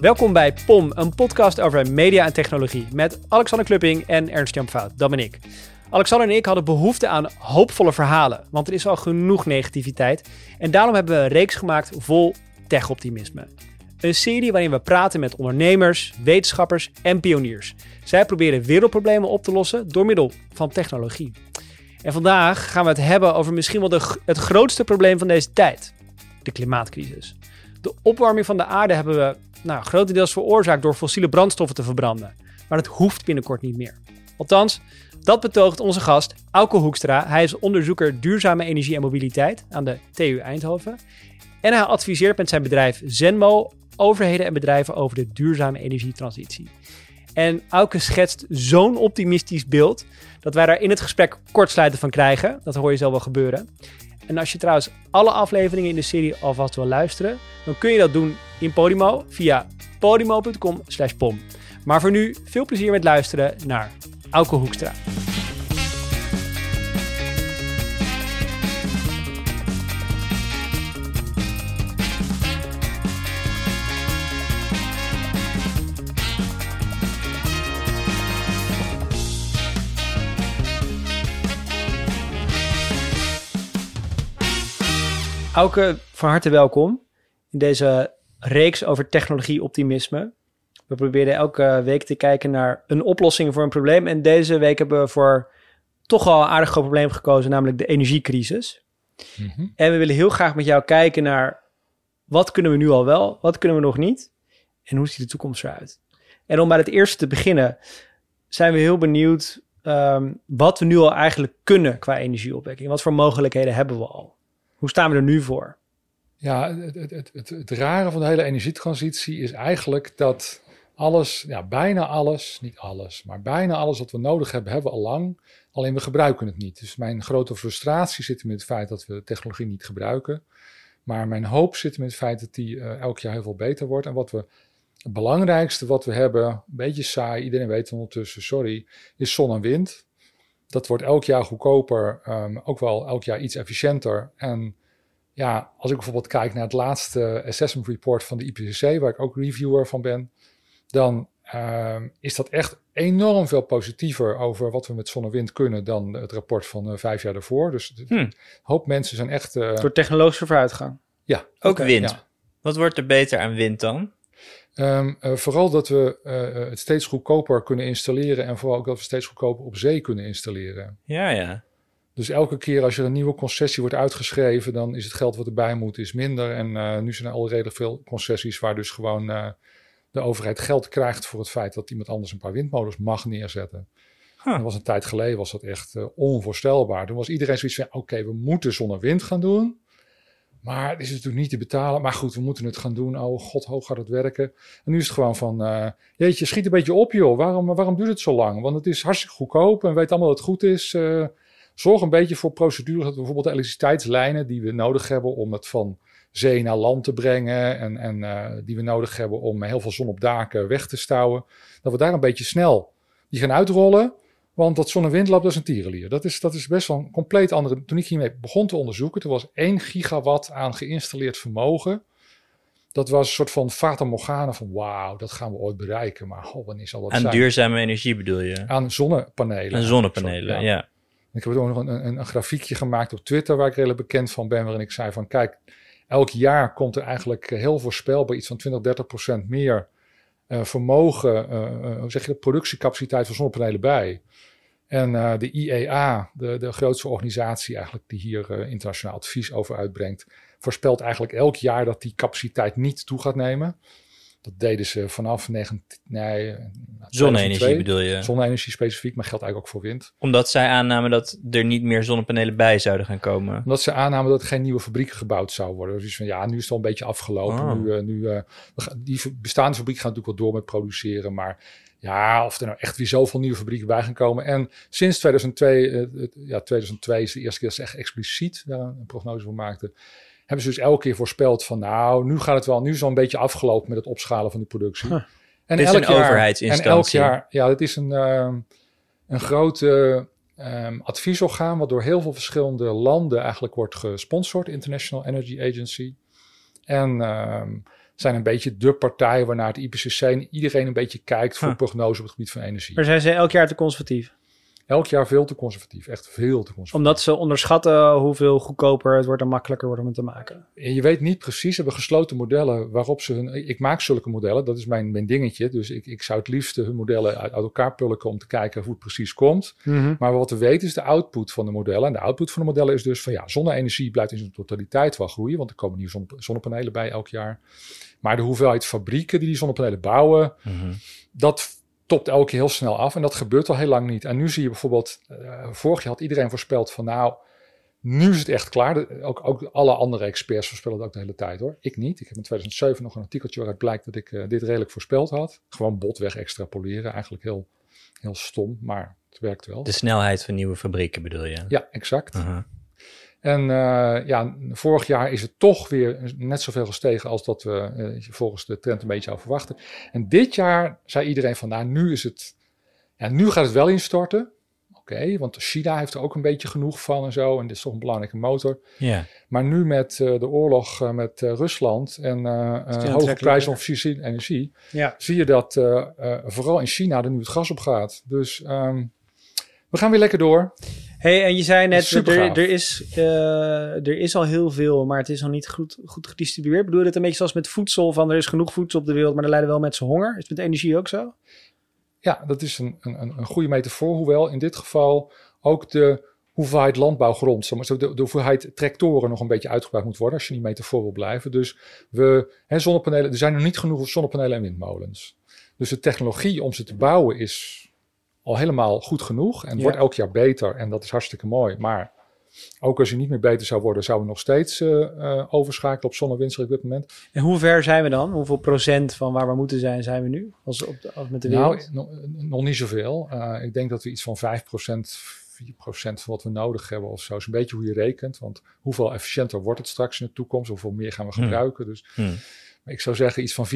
Welkom bij POM, een podcast over media en technologie met Alexander Klubbing en Ernst-Jan Pfout. Dat ben ik. Alexander en ik hadden behoefte aan hoopvolle verhalen, want er is al genoeg negativiteit. En daarom hebben we een reeks gemaakt vol techoptimisme. Een serie waarin we praten met ondernemers, wetenschappers en pioniers. Zij proberen wereldproblemen op te lossen door middel van technologie. En vandaag gaan we het hebben over misschien wel het grootste probleem van deze tijd. De klimaatcrisis. De opwarming van de aarde hebben we grotendeels veroorzaakt door fossiele brandstoffen te verbranden. Maar dat hoeft binnenkort niet meer. Althans, dat betoogt onze gast Auke Hoekstra. Hij is onderzoeker duurzame energie en mobiliteit aan de TU Eindhoven. En hij adviseert met zijn bedrijf Zenmo overheden en bedrijven over de duurzame energietransitie. En Auke schetst zo'n optimistisch beeld dat wij daar in het gesprek kortsluiten van krijgen. Dat hoor je zelf wel gebeuren. En als je trouwens alle afleveringen in de serie alvast wil luisteren, dan kun je dat doen in Podimo via podimo.com/pom. Maar voor nu, veel plezier met luisteren naar Auke Hoekstra. Auke, van harte welkom in deze reeks over technologie-optimisme. We proberen elke week te kijken naar een oplossing voor een probleem. En deze week hebben we voor toch al een aardig groot probleem gekozen, namelijk de energiecrisis. Mm-hmm. En we willen heel graag met jou kijken naar wat kunnen we nu al wel, wat kunnen we nog niet en hoe ziet de toekomst eruit. En om bij het eerste te beginnen, zijn we heel benieuwd wat we nu al eigenlijk kunnen qua energieopwekking. Wat voor mogelijkheden hebben we al? Hoe staan we er nu voor? Ja, het rare van de hele energietransitie is eigenlijk dat alles, bijna alles, niet alles, maar bijna alles wat we nodig hebben, hebben we al lang. Alleen we gebruiken het niet. Dus mijn grote frustratie zit in het feit dat we technologie niet gebruiken. Maar mijn hoop zit in het feit dat die elk jaar heel veel beter wordt. En het belangrijkste wat we hebben, een beetje saai, iedereen weet ondertussen, is zon en wind. Dat wordt elk jaar goedkoper, ook wel elk jaar iets efficiënter. En ja, als ik bijvoorbeeld kijk naar het laatste assessment report van de IPCC, waar ik ook reviewer van ben, dan is dat echt enorm veel positiever over wat we met zon en wind kunnen dan het rapport van 5 jaar daarvoor. Dus een hoop mensen zijn echt... Door technologische vooruitgang? Ja. Ook wind. Ja. Wat wordt er beter aan wind dan? Vooral dat we het steeds goedkoper kunnen installeren en vooral ook dat we steeds goedkoper op zee kunnen installeren. Ja, ja. Dus elke keer als er een nieuwe concessie wordt uitgeschreven, dan is het geld wat erbij moet is minder. En nu zijn er al redelijk veel concessies waar dus gewoon de overheid geld krijgt voor het feit dat iemand anders een paar windmolens mag neerzetten. Huh. Dat was een tijd geleden, was dat echt onvoorstelbaar. Toen was iedereen zoiets van, oké, we moeten zon en wind gaan doen. Maar het is natuurlijk niet te betalen. Maar goed, we moeten het gaan doen. Oh god, hoe gaat het werken? En nu is het gewoon van... jeetje, schiet een beetje op joh. Waarom duurt het zo lang? Want het is hartstikke goedkoop en weet allemaal dat het goed is. Zorg een beetje voor procedures. Dat we bijvoorbeeld de elektriciteitslijnen die we nodig hebben om het van zee naar land te brengen. En die we nodig hebben om heel veel zon op daken weg te stouwen. Dat we daar een beetje snel die gaan uitrollen. Want dat zon- en windlab, dat is een tierenlier. Dat is best wel een compleet andere... Toen ik hiermee begon te onderzoeken, er was 1 gigawatt aan geïnstalleerd vermogen. Dat was een soort van fata morgana van wauw, dat gaan we ooit bereiken. Maar wanneer zal dat zijn? Aan duurzame energie bedoel je? Aan zonnepanelen. Aan zonnepanelen, ja. Ik heb ook nog een grafiekje gemaakt op Twitter waar ik redelijk bekend van ben. Waarin ik zei van kijk, elk jaar komt er eigenlijk heel voorspelbaar iets van 20-30% meer vermogen, productiecapaciteit van zonnepanelen bij. En de IEA, de grootste organisatie eigenlijk die hier internationaal advies over uitbrengt, voorspelt eigenlijk elk jaar dat die capaciteit niet toe gaat nemen. Dat deden ze vanaf... zonne-energie bedoel je? Zonne-energie specifiek, maar geldt eigenlijk ook voor wind. Omdat zij aannamen dat er niet meer zonnepanelen bij zouden gaan komen? Omdat ze aannamen dat er geen nieuwe fabrieken gebouwd zouden worden. Dus van nu is het al een beetje afgelopen. Oh. Die bestaande fabrieken gaan natuurlijk wel door met produceren, maar... Ja, of er nou echt weer zoveel nieuwe fabrieken bij gaan komen. En sinds 2002 is de eerste keer dat ze echt expliciet daar een prognose voor maakten. Hebben ze dus elke keer voorspeld van nu gaat het wel. Nu is al een beetje afgelopen met het opschalen van die productie. Huh. En elk jaar, overheidsinstantie. En elk jaar, het is een groot adviesorgaan wat door heel veel verschillende landen eigenlijk wordt gesponsord. International Energy Agency. En zijn een beetje de partij waarnaar het IPCC en iedereen een beetje kijkt voor prognose op het gebied van energie. Maar zijn ze elk jaar te conservatief? Elk jaar veel te conservatief. Echt veel te conservatief. Omdat ze onderschatten hoeveel goedkoper het wordt en makkelijker wordt om het te maken. En je weet niet precies. Ze hebben gesloten modellen waarop ze hun... Ik maak zulke modellen. Dat is mijn dingetje. Dus ik zou het liefst hun modellen uit elkaar pulken om te kijken hoe het precies komt. Mm-hmm. Maar wat we weten is de output van de modellen. En de output van de modellen is dus van ja, zonne-energie blijft in zijn totaliteit wel groeien. Want er komen nieuwe zonnepanelen bij elk jaar. Maar de hoeveelheid fabrieken die zonnepanelen bouwen, dat topt elke keer heel snel af. En dat gebeurt al heel lang niet. En nu zie je bijvoorbeeld, vorig jaar had iedereen voorspeld van nou, nu is het echt klaar. Ook alle andere experts voorspellen dat ook de hele tijd hoor. Ik niet. Ik heb in 2007 nog een artikeltje waaruit blijkt dat ik dit redelijk voorspeld had. Gewoon botweg extrapoleren. Eigenlijk heel stom, maar het werkt wel. De snelheid van nieuwe fabrieken bedoel je? Ja, exact. Uh-huh. En vorig jaar is het toch weer net zoveel gestegen als dat we volgens de trend een beetje zou verwachten. En dit jaar zei iedereen van nou, nu is het... Ja, nu gaat het wel instorten. Oké, want China heeft er ook een beetje genoeg van en zo. En dit is toch een belangrijke motor. Yeah. Maar nu met de oorlog met Rusland en hoge prijzen van fossiele energie... Yeah. Zie je dat vooral in China er nu het gas op gaat. Dus we gaan weer lekker door. Hey, en je zei net, er is al heel veel, maar het is nog niet goed gedistribueerd. Bedoel je dat een beetje zoals met voedsel, van er is genoeg voedsel op de wereld, maar er lijden wel mensen honger? Is het met energie ook zo? Ja, dat is een goede metafoor, hoewel in dit geval ook de hoeveelheid landbouwgrond, de hoeveelheid tractoren nog een beetje uitgebreid moet worden, als je die metafoor wil blijven. Dus zonnepanelen, er zijn nog niet genoeg zonnepanelen en windmolens. Dus de technologie om ze te bouwen is al helemaal goed genoeg en wordt elk jaar beter en dat is hartstikke mooi. Maar ook als je niet meer beter zou worden, zouden we nog steeds overschakelen op zonne-winst op dit moment. En hoe ver zijn we dan? Hoeveel procent van waar we moeten zijn we nu? Met de wereld? Nou, nog niet zoveel. Ik denk dat we iets van 4% van wat we nodig hebben of zo. Is een beetje hoe je rekent, want hoeveel efficiënter wordt het straks in de toekomst? Hoeveel meer gaan we gebruiken? Dus... Ik zou zeggen iets van 4%.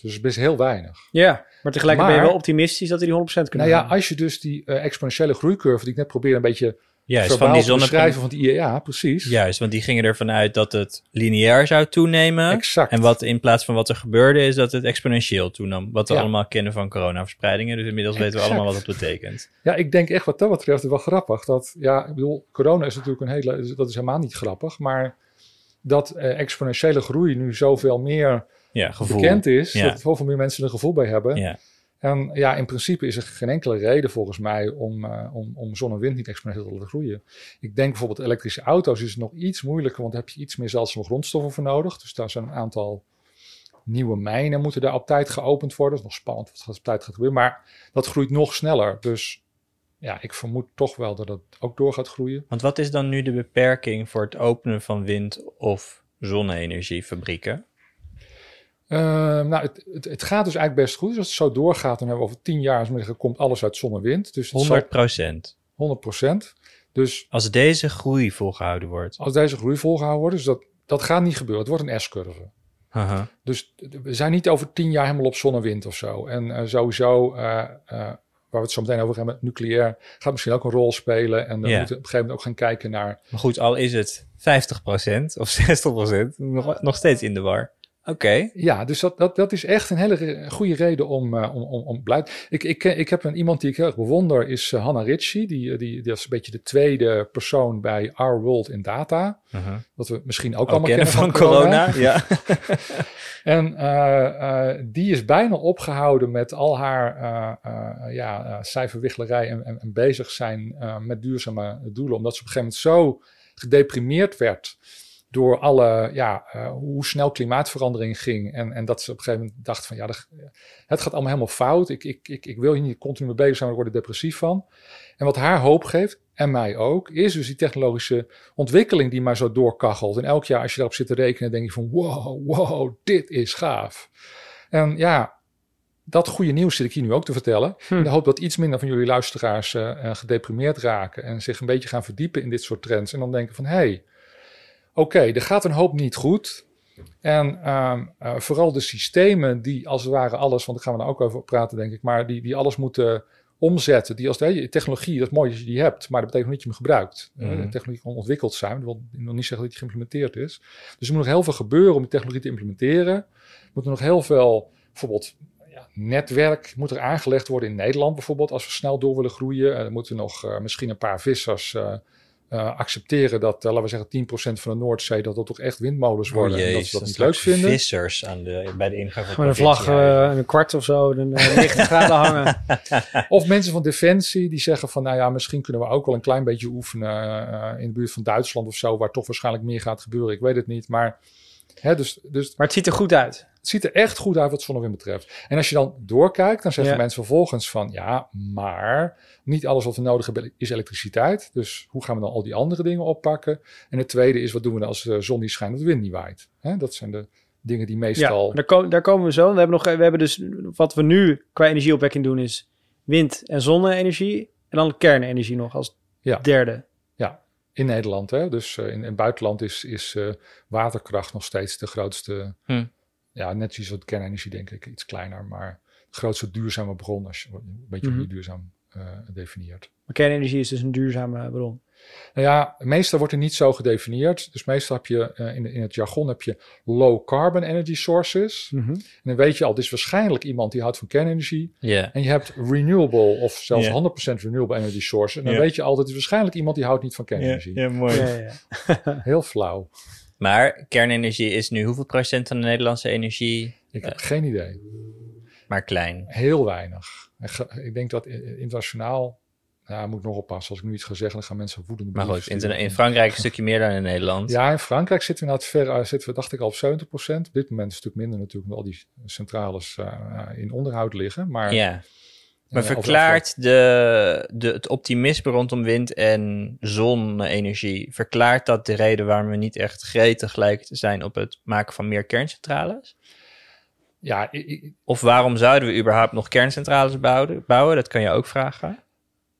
Dus best heel weinig. Ja, maar tegelijkertijd ben je wel optimistisch dat we die 100% kunnen halen. Als je dus die exponentiële groeicurve die ik net probeer een beetje van die te beschrijven van de IEA, precies. Juist, want die gingen ervan uit dat het lineair zou toenemen. Exact. En wat in plaats van wat er gebeurde is dat het exponentieel toenam. Wat we allemaal kennen van coronaverspreidingen. Dus inmiddels weten we allemaal wat dat betekent. Ja, ik denk echt wat dat betreft wel grappig. Dat, ik bedoel, corona is natuurlijk dat is helemaal niet grappig, maar... dat exponentiële groei nu zoveel meer bekend is... dat zoveel meer mensen er gevoel bij hebben. Ja. En in principe is er geen enkele reden volgens mij... om zon en wind niet exponentieel te laten groeien. Ik denk bijvoorbeeld elektrische auto's is nog iets moeilijker... want daar heb je iets meer zeldzame grondstoffen voor nodig. Dus daar zijn een aantal nieuwe mijnen... moeten daar op tijd geopend worden. Dat is nog spannend wat er op tijd gaat gebeuren. Maar dat groeit nog sneller, dus... Ja, ik vermoed toch wel dat het ook door gaat groeien. Want wat is dan nu de beperking voor het openen van wind- of zonne-energiefabrieken? Het gaat dus eigenlijk best goed. Dus als het zo doorgaat, dan hebben we over 10 jaar... komt alles uit zon en wind. Dus 100%. Dus als deze groei volgehouden wordt. Dus dat gaat niet gebeuren. Het wordt een S-curve. Uh-huh. Dus we zijn niet over 10 jaar helemaal op zon en wind of zo. En sowieso... waar we het zo meteen over gaan met nucleair, gaat misschien ook een rol spelen. En dan moeten we op een gegeven moment ook gaan kijken naar... Maar goed, al is het 50% of 60%, nog steeds in de war. Oké. Ja, dus dat is echt een hele goede reden om blijf. Ik heb iemand die ik heel erg bewonder, is Hannah Ritchie. Die is een beetje de tweede persoon bij Our World in Data. Uh-huh. Dat we misschien ook allemaal kennen van corona. Ja. En die is bijna opgehouden met al haar cijferwichlerij en bezig zijn met duurzame doelen. Omdat ze op een gegeven moment zo gedeprimeerd werd... door alle, hoe snel klimaatverandering ging. En dat ze op een gegeven moment dacht van, het gaat allemaal helemaal fout. Ik wil hier niet continu mee bezig zijn, maar ik word er depressief van. En wat haar hoop geeft, en mij ook, is dus die technologische ontwikkeling die maar zo doorkachelt. En elk jaar als je daarop zit te rekenen, denk je van, wow, dit is gaaf. En dat goede nieuws zit ik hier nu ook te vertellen. In de hoop dat iets minder van jullie luisteraars gedeprimeerd raken... en zich een beetje gaan verdiepen in dit soort trends. En dan denken van, Oké, er gaat een hoop niet goed. En vooral de systemen die als het ware alles... want daar gaan we nou ook over praten, denk ik... maar die alles moeten omzetten. Die als de technologie, dat is mooi dat je die hebt... maar dat betekent niet dat je hem gebruikt. De technologie kan ontwikkeld zijn. Dat wil niet zeggen dat die geïmplementeerd is. Dus er moet nog heel veel gebeuren om die technologie te implementeren. moeten nog heel veel, bijvoorbeeld netwerk moet er aangelegd worden in Nederland bijvoorbeeld, als we snel door willen groeien. Dan moeten nog misschien een paar vissers accepteren dat, laten we zeggen, 10% van de Noordzee, dat dat toch echt windmolens worden. Jezus, en dat ze dat niet leuk vinden. Vissers bij de ingang van de vlag en een kwart of zo, dan 90 graden hangen. Of mensen van Defensie die zeggen van, nou ja, misschien kunnen we ook wel een klein beetje oefenen in de buurt van Duitsland of zo, waar toch waarschijnlijk meer gaat gebeuren. Ik weet het niet, maar... Hè, maar het ziet er goed uit. Het ziet er echt goed uit wat zonnewind betreft. En als je dan doorkijkt, dan zeggen mensen vervolgens van... ja, maar niet alles wat we nodig hebben is elektriciteit. Dus hoe gaan we dan al die andere dingen oppakken? En het tweede is, wat doen we dan als de zon niet schijnt of de wind niet waait? Hè, dat zijn de dingen die meestal... Ja, daar komen we zo. We hebben dus wat we nu qua energieopwekking doen is... wind- en zonne-energie en dan kernenergie nog als derde. In Nederland, hè? Dus in het buitenland is waterkracht nog steeds de grootste... Ja, net zoals de kernenergie, denk ik, iets kleiner. Maar de grootste duurzame bron, als je een beetje hoe je duurzaam definieert. Maar kernenergie is dus een duurzame bron? Nou ja, meestal wordt er niet zo gedefinieerd. Dus meestal heb je in het jargon heb je low carbon energy sources. En dan weet je al, dit is waarschijnlijk iemand die houdt van kernenergie. En je hebt renewable of zelfs 100% renewable energy sources. En dan weet je al, dit is waarschijnlijk iemand die houdt niet van kernenergie. Ja, mooi. Ja. Heel flauw. Maar kernenergie is nu hoeveel procent van de Nederlandse energie? Ik heb geen idee. Maar klein. Heel weinig. Ik denk dat internationaal... Nou, moet ik nog oppassen. Als ik nu iets ga zeggen, dan gaan mensen woedende brieven. Maar goed, in Frankrijk een stukje meer dan in Nederland. Ja, in Frankrijk zitten we dacht ik al op 70%. Op dit moment is het een stuk minder natuurlijk, omdat al die centrales in onderhoud liggen. Maar, maar verklaart het optimisme rondom wind- en zonne-energie... verklaart dat de reden waarom we niet echt gretig lijken te zijn... op het maken van meer kerncentrales? Ja. Of waarom zouden we überhaupt nog kerncentrales bouwen? Dat kan je ook vragen.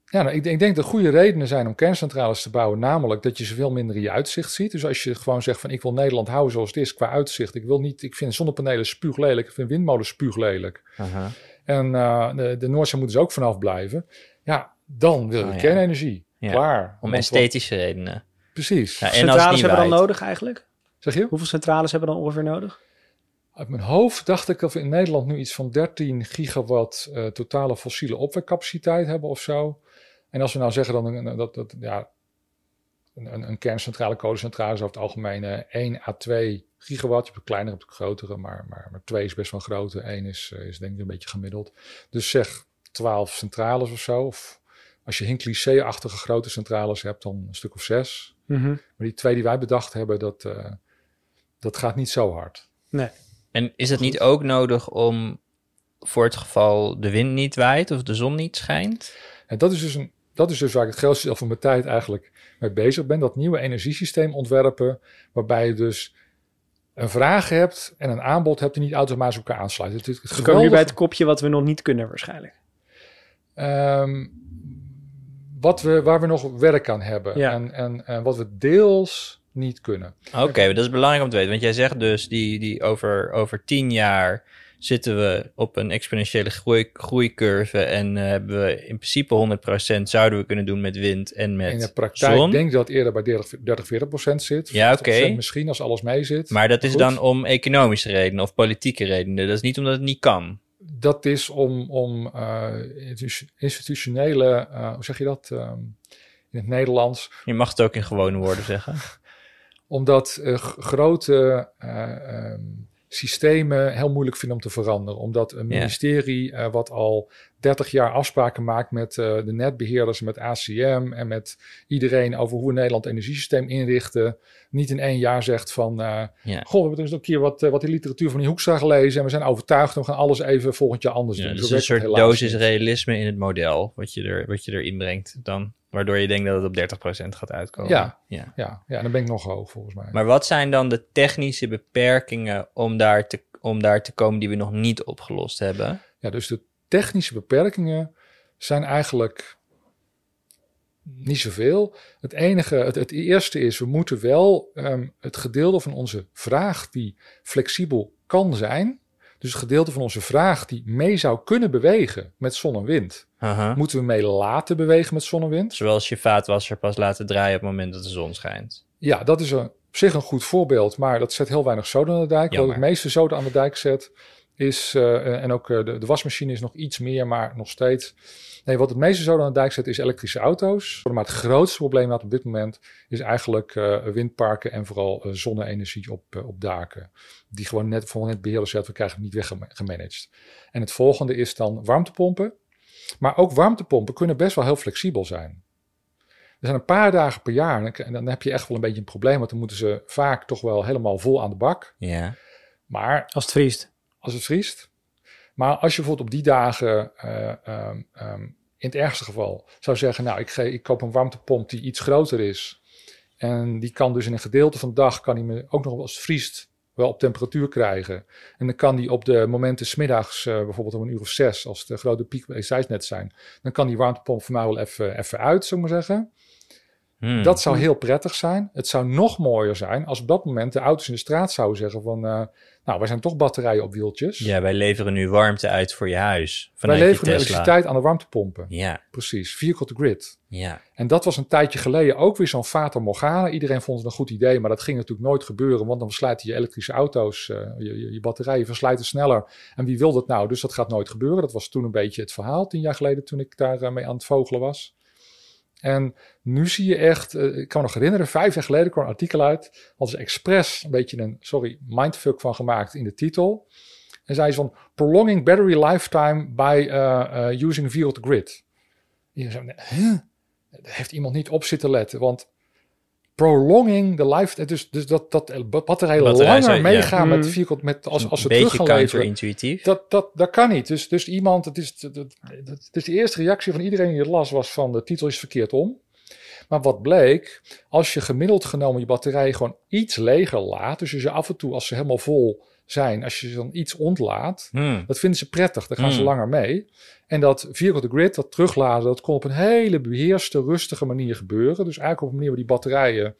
Ja, nou, ik denk dat goede redenen zijn om kerncentrales te bouwen, namelijk dat je zoveel minder in je uitzicht ziet. Dus als je gewoon zegt van, ik wil Nederland houden zoals het is qua uitzicht. Ik vind zonnepanelen spuuglelijk, ik vind windmolens spuuglelijk. En de Noordzee moet dus ook vanaf blijven. Ja, dan wil je kernenergie. Ja. Klaar. Om esthetische redenen. Precies. Ja, en centrales hebben we dan nodig eigenlijk? Zeg je? Hoeveel centrales hebben we dan ongeveer nodig? Uit mijn hoofd dacht ik dat we in Nederland nu iets van 13 gigawatt totale fossiele opwekcapaciteit hebben of zo. En als we nou zeggen dan een kerncentrale, kolencentrale is over het algemeen 1 à 2 gigawatt. Je hebt de kleinere, je hebt de grotere, maar 2 is best wel een grote. 1 is denk ik een beetje gemiddeld. Dus zeg 12 centrales of zo. Of als je Hinkley C-achtige grote centrales hebt, dan een stuk of 6. Maar die 2 die wij bedacht hebben, dat gaat niet zo hard. Nee. En is het niet ook nodig om voor het geval de wind niet waait of de zon niet schijnt? En dat is dus waar ik het grootste deel van mijn tijd eigenlijk mee bezig ben. Dat nieuwe energiesysteem ontwerpen, waarbij je dus een vraag hebt en een aanbod hebt die niet automatisch op elkaar aansluiten. We komen nu bij het kopje wat we nog niet kunnen waarschijnlijk. Waar we nog werk aan hebben en wat we deels niet kunnen. Oké, dat is belangrijk om te weten. Want jij zegt dus die over 10 jaar... zitten we op een exponentiële groeicurve en hebben we in principe 100% zouden we kunnen doen met wind en met zon. In de praktijk zon. Denk ik dat eerder bij 30-40% zit. Ja, oké. Misschien als alles mee zit. Maar dat is dan om economische redenen of politieke redenen. Dat is niet omdat het niet kan. Dat is om institutionele, hoe zeg je dat in het Nederlands? Je mag het ook in gewone woorden zeggen. Omdat grote... systemen heel moeilijk vinden om te veranderen. Omdat een ministerie wat al 30 jaar afspraken maakt met de netbeheerders, met ACM en met iedereen over hoe we Nederland energiesysteem inrichten, niet in 1 jaar zegt van... Goh, we hebben dus ook een keer wat de literatuur van die Hoekstra gelezen en we zijn overtuigd, we gaan alles even volgend jaar anders doen. Dus een soort dosis realisme in het model, wat je erin brengt dan. Waardoor je denkt dat het op 30% gaat uitkomen. Ja, dan ben ik nog hoog volgens mij. Maar wat zijn dan de technische beperkingen om daar te komen die we nog niet opgelost hebben? Ja, dus de technische beperkingen zijn eigenlijk niet zoveel. Het eerste is, we moeten wel het gedeelte van onze vraag die flexibel kan zijn... Dus het gedeelte van onze vraag die mee zou kunnen bewegen met zon en wind. Moeten we mee laten bewegen met zon en wind? Zoals je vaatwasser pas laten draaien op het moment dat de zon schijnt. Ja, dat is een op zich een goed voorbeeld, maar dat zet heel weinig zoden aan de dijk. Wat het meeste zoden aan de dijk zet is, en ook de wasmachine is nog iets meer, maar nog steeds... Nee, wat het meeste zoden aan de dijk zet is elektrische auto's. Maar het grootste probleem dat op dit moment is eigenlijk windparken en vooral zonne-energie op daken. Die gewoon net voor het beheerder zegt, we krijgen het niet weggemanaged. En het volgende is dan warmtepompen. Maar ook warmtepompen kunnen best wel heel flexibel zijn. Er zijn een paar dagen per jaar en dan heb je echt wel een beetje een probleem, want dan moeten ze vaak toch wel helemaal vol aan de bak. Ja. Maar als het vriest. Maar als je bijvoorbeeld op die dagen, in het ergste geval, zou zeggen, nou, ik koop een warmtepomp die iets groter is. En die kan dus in een gedeelte van de dag, kan die me ook nog wel als het vriest wel op temperatuur krijgen. En dan kan die op de momenten 's middags, bijvoorbeeld om 18:00, als de grote piekbeestijds net zijn, dan kan die warmtepomp voor mij wel even uit, zou ik maar zeggen. Dat zou heel prettig zijn. Het zou nog mooier zijn als op dat moment de auto's in de straat zouden zeggen van... nou, wij zijn toch batterijen op wieltjes. Ja, wij leveren nu warmte uit voor je huis. Wij leveren de elektriciteit aan de warmtepompen. Ja. Precies, vehicle to grid. Ja. En dat was een tijdje geleden ook weer zo'n Fata Morgana. Iedereen vond het een goed idee, maar dat ging natuurlijk nooit gebeuren. Want dan verslijten je elektrische auto's, je batterijen verslijten sneller. En wie wil dat nou? Dus dat gaat nooit gebeuren. Dat was toen een beetje het verhaal, 10 jaar geleden, toen ik daar mee aan het vogelen was. En nu zie je echt, ik kan me nog herinneren, 5 jaar geleden kwam een artikel uit. Hadden ze expres een beetje een, mindfuck van gemaakt in de titel. En zei ze van, prolonging battery lifetime by using vehicle to grid. En zei, daar heeft iemand niet op zitten letten, want prolonging the life, dus dat batterijen langer meegaan met vehicle, als ze terug gaan leveren. Dat kan niet. Dus iemand, het is de eerste reactie van iedereen die het las was van de titel is verkeerd om. Maar wat bleek, als je gemiddeld genomen je batterij gewoon iets leger laat, dus als je af en toe als ze helemaal vol zijn, als je ze dan iets ontlaat, dat vinden ze prettig, dan gaan ze langer mee. En dat vehicle to grid, dat terugladen, dat kon op een hele beheerste, rustige manier gebeuren. Dus eigenlijk op een manier waar die batterijen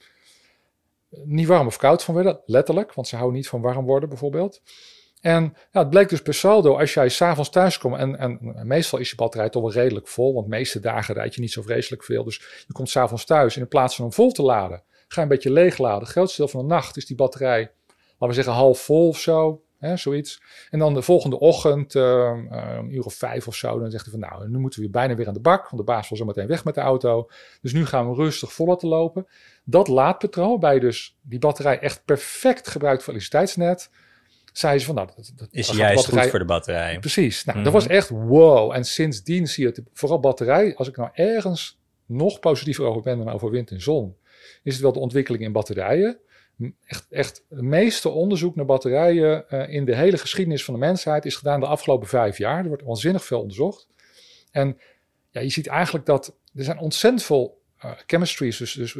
niet warm of koud van werden, letterlijk, want ze houden niet van warm worden bijvoorbeeld. En het bleek dus per saldo, als jij s'avonds thuis komt, en meestal is je batterij toch wel redelijk vol, want de meeste dagen rijd je niet zo vreselijk veel. Dus je komt s'avonds thuis en in plaats van hem vol te laden, ga je een beetje leegladen. Het grootste deel van de nacht is die batterij, laten we zeggen, half vol of zo, zoiets. En dan de volgende ochtend, om 5:00 of zo, dan zegt hij van nou, nu moeten we bijna weer aan de bak, want de baas wil zo meteen weg met de auto. Dus nu gaan we rustig vol laten lopen. Dat laadpatroon, waarbij dus die batterij echt perfect gebruikt voor elektriciteitsnet, zei ze van nou, dat is juist batterij... goed voor de batterij. Precies, nou, dat was echt wow. En sindsdien zie je het, vooral batterij, als ik nou ergens nog positiever over ben dan over wind en zon, is het wel de ontwikkeling in batterijen. Echt het meeste onderzoek naar batterijen in de hele geschiedenis van de mensheid is gedaan de afgelopen 5 jaar. Er wordt waanzinnig veel onderzocht. En ja, je ziet eigenlijk dat er zijn ontzettend veel chemistries, dus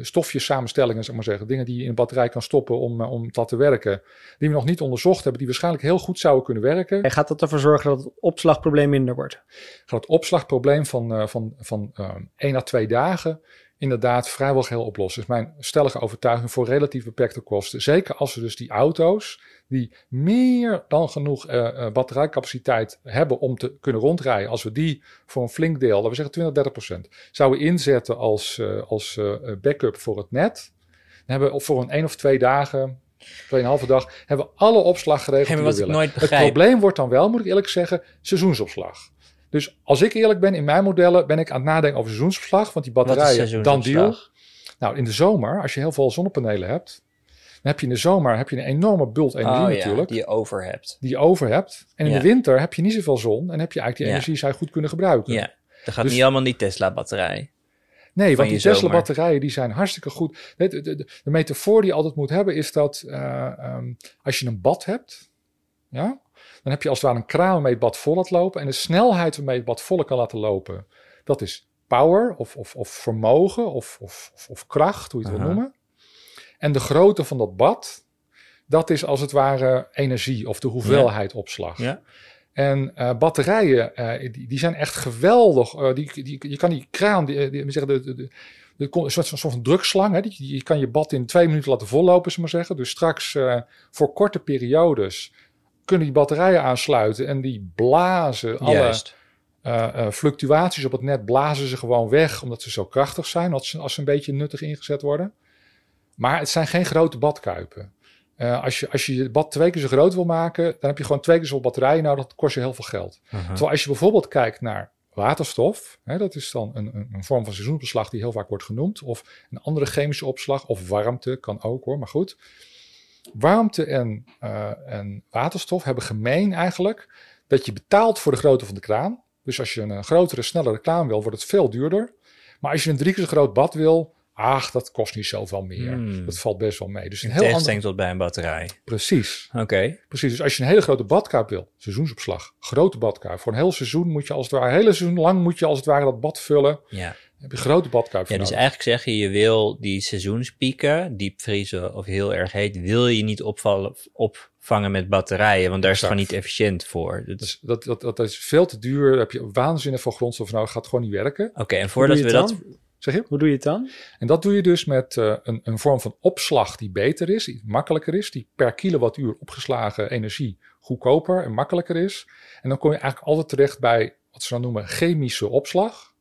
stofjes, samenstellingen, zeg maar zeggen, dingen die je in een batterij kan stoppen om dat te werken, die we nog niet onderzocht hebben, die waarschijnlijk heel goed zouden kunnen werken. En gaat dat ervoor zorgen dat het opslagprobleem minder wordt? Gaat het opslagprobleem van 1 à 2 dagen... inderdaad vrijwel geheel oplossen. Dat is mijn stellige overtuiging voor relatief beperkte kosten. Zeker als we dus die auto's die meer dan genoeg batterijcapaciteit hebben om te kunnen rondrijden, als we die voor een flink deel, laten we zeggen 20-30%, zouden inzetten als backup voor het net, dan hebben we voor een 1 of 2 dagen, 2,5 dag, hebben we alle opslag geregeld die we willen. Ik nooit begrijp. Het probleem wordt dan wel, moet ik eerlijk zeggen, seizoensopslag. Dus als ik eerlijk ben, in mijn modellen ben ik aan het nadenken over seizoensopslag, want die batterijen, dan deal. Nou, in de zomer, als je heel veel zonnepanelen hebt, dan heb je in de zomer een enorme bult energie natuurlijk. Die je over hebt. En in de winter heb je niet zoveel zon en heb je eigenlijk die energie zou je goed kunnen gebruiken. Ja, dat gaat dus niet allemaal in die Tesla-batterij. Nee, want die Tesla-batterijen die zijn hartstikke goed. De metafoor die je altijd moet hebben is dat als je een bad hebt, ja, dan heb je als het ware een kraan waarmee het bad vol laat lopen. En de snelheid waarmee het bad vol kan laten lopen, dat is power of vermogen of kracht, hoe je het wil noemen. En de grootte van dat bad, dat is als het ware energie of de hoeveelheid opslag. Ja. En batterijen, die zijn echt geweldig. Je kan die kraan, een soort van drukslang, je kan je bad in 2 minuten laten vollopen, zullen we maar zeggen. Dus straks voor korte periodes kunnen die batterijen aansluiten en die blazen alle fluctuaties op het net, blazen ze gewoon weg, omdat ze zo krachtig zijn, als ze een beetje nuttig ingezet worden. Maar het zijn geen grote badkuipen. Als je je bad 2 keer zo groot wil maken, dan heb je gewoon 2 keer zoveel batterijen nodig. Dat kost je heel veel geld. Uh-huh. Terwijl als je bijvoorbeeld kijkt naar waterstof, hè, dat is dan een vorm van seizoensbeslag die heel vaak wordt genoemd. Of een andere chemische opslag, of warmte, kan ook hoor, maar goed. Warmte en waterstof hebben gemeen eigenlijk dat je betaalt voor de grootte van de kraan. Dus als je een grotere, snellere kraan wil, wordt het veel duurder. Maar als je een 3 keer zo groot bad wil, dat kost niet zoveel meer. Dat valt best wel mee. Dus een heel tegenstelling tot bij een batterij. Precies. Oké. Precies. Dus als je een hele grote badkuip wil, seizoensopslag, grote badkuip. Voor een heel seizoen moet je als het ware, een hele seizoen lang moet je als het ware dat bad vullen. Ja. Dan heb je grote badkuip voor nodig. Dus eigenlijk zeg je, je wil die seizoenspieken, diepvriezen of heel erg heet, wil je niet opvangen met batterijen, want daar is het gewoon niet efficiënt voor. Dat is veel te duur, daar heb je waanzinnig veel grondstof nodig, gaat gewoon niet werken. Oké, en voordat we dat... Zeg je? Hoe doe je het dan? En dat doe je dus met een vorm van opslag die beter is, die makkelijker is, die per kilowattuur opgeslagen energie goedkoper en makkelijker is. En dan kom je eigenlijk altijd terecht bij wat ze dan noemen chemische opslag.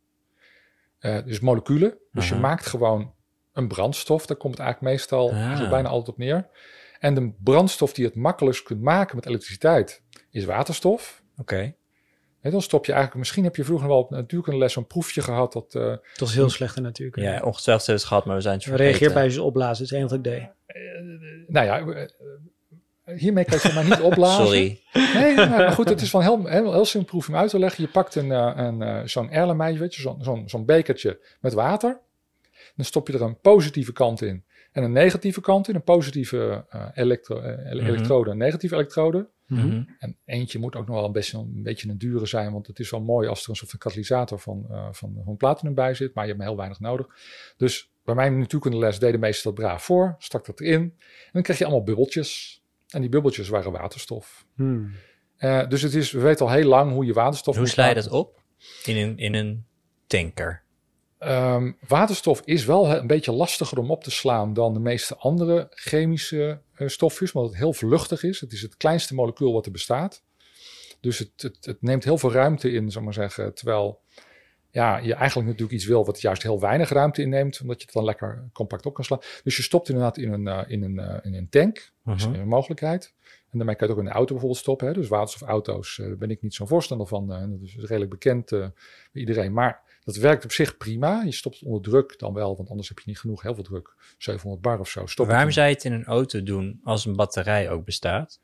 Dus moleculen. Dus je maakt gewoon een brandstof. Daar komt het eigenlijk meestal bijna altijd op neer. En de brandstof die je het makkelijkst kunt maken met elektriciteit is waterstof. Oké. Nee, dan stop je eigenlijk... Misschien heb je vroeger wel op natuurkundeles zo'n proefje gehad. Dat het was heel slecht in natuurkunde. Ja, ongetwijfeld hebben het gehad, maar we zijn het vergeten. Reageer bij je opblazen, het is wat ik deed. Hiermee kan je maar niet opblazen. Sorry. Nee, maar goed, het is wel heel simpel proef om uit te leggen. Je pakt zo'n erlenmeisje, weet je, zo'n bekertje met water. Dan stop je er een positieve kant in en een negatieve kant in. Een positieve elektrode, een negatieve elektrode. Mm-hmm. En eentje moet ook nog wel een beetje een dure zijn, want het is wel mooi als er een soort van katalysator van platinum bij zit, maar je hebt hem heel weinig nodig. Dus bij mij natuurlijk in de les deden meestal dat braaf voor, stak dat erin en dan kreeg je allemaal bubbeltjes. En die bubbeltjes waren waterstof. Dus het is, we weten al heel lang hoe je waterstof... Hoe sla je dat op? In een tanker? Waterstof is wel een beetje lastiger om op te slaan dan de meeste andere chemische stofjes, omdat het heel vluchtig is. Het is het kleinste molecuul wat er bestaat. Dus het neemt heel veel ruimte in, zal ik maar zeggen. Terwijl je eigenlijk natuurlijk iets wil wat juist heel weinig ruimte inneemt, omdat je het dan lekker compact op kan slaan. Dus je stopt inderdaad in een tank, dat is een mogelijkheid. En daarmee kan je het ook in de auto bijvoorbeeld stoppen. Hè? Dus waterstofauto's, daar ben ik niet zo'n voorstander van. Dat is redelijk bekend bij iedereen, maar... Dat werkt op zich prima. Je stopt het onder druk dan wel, want anders heb je niet genoeg. Heel veel druk, 700 bar of zo. Waarom zou je het in een auto doen als een batterij ook bestaat?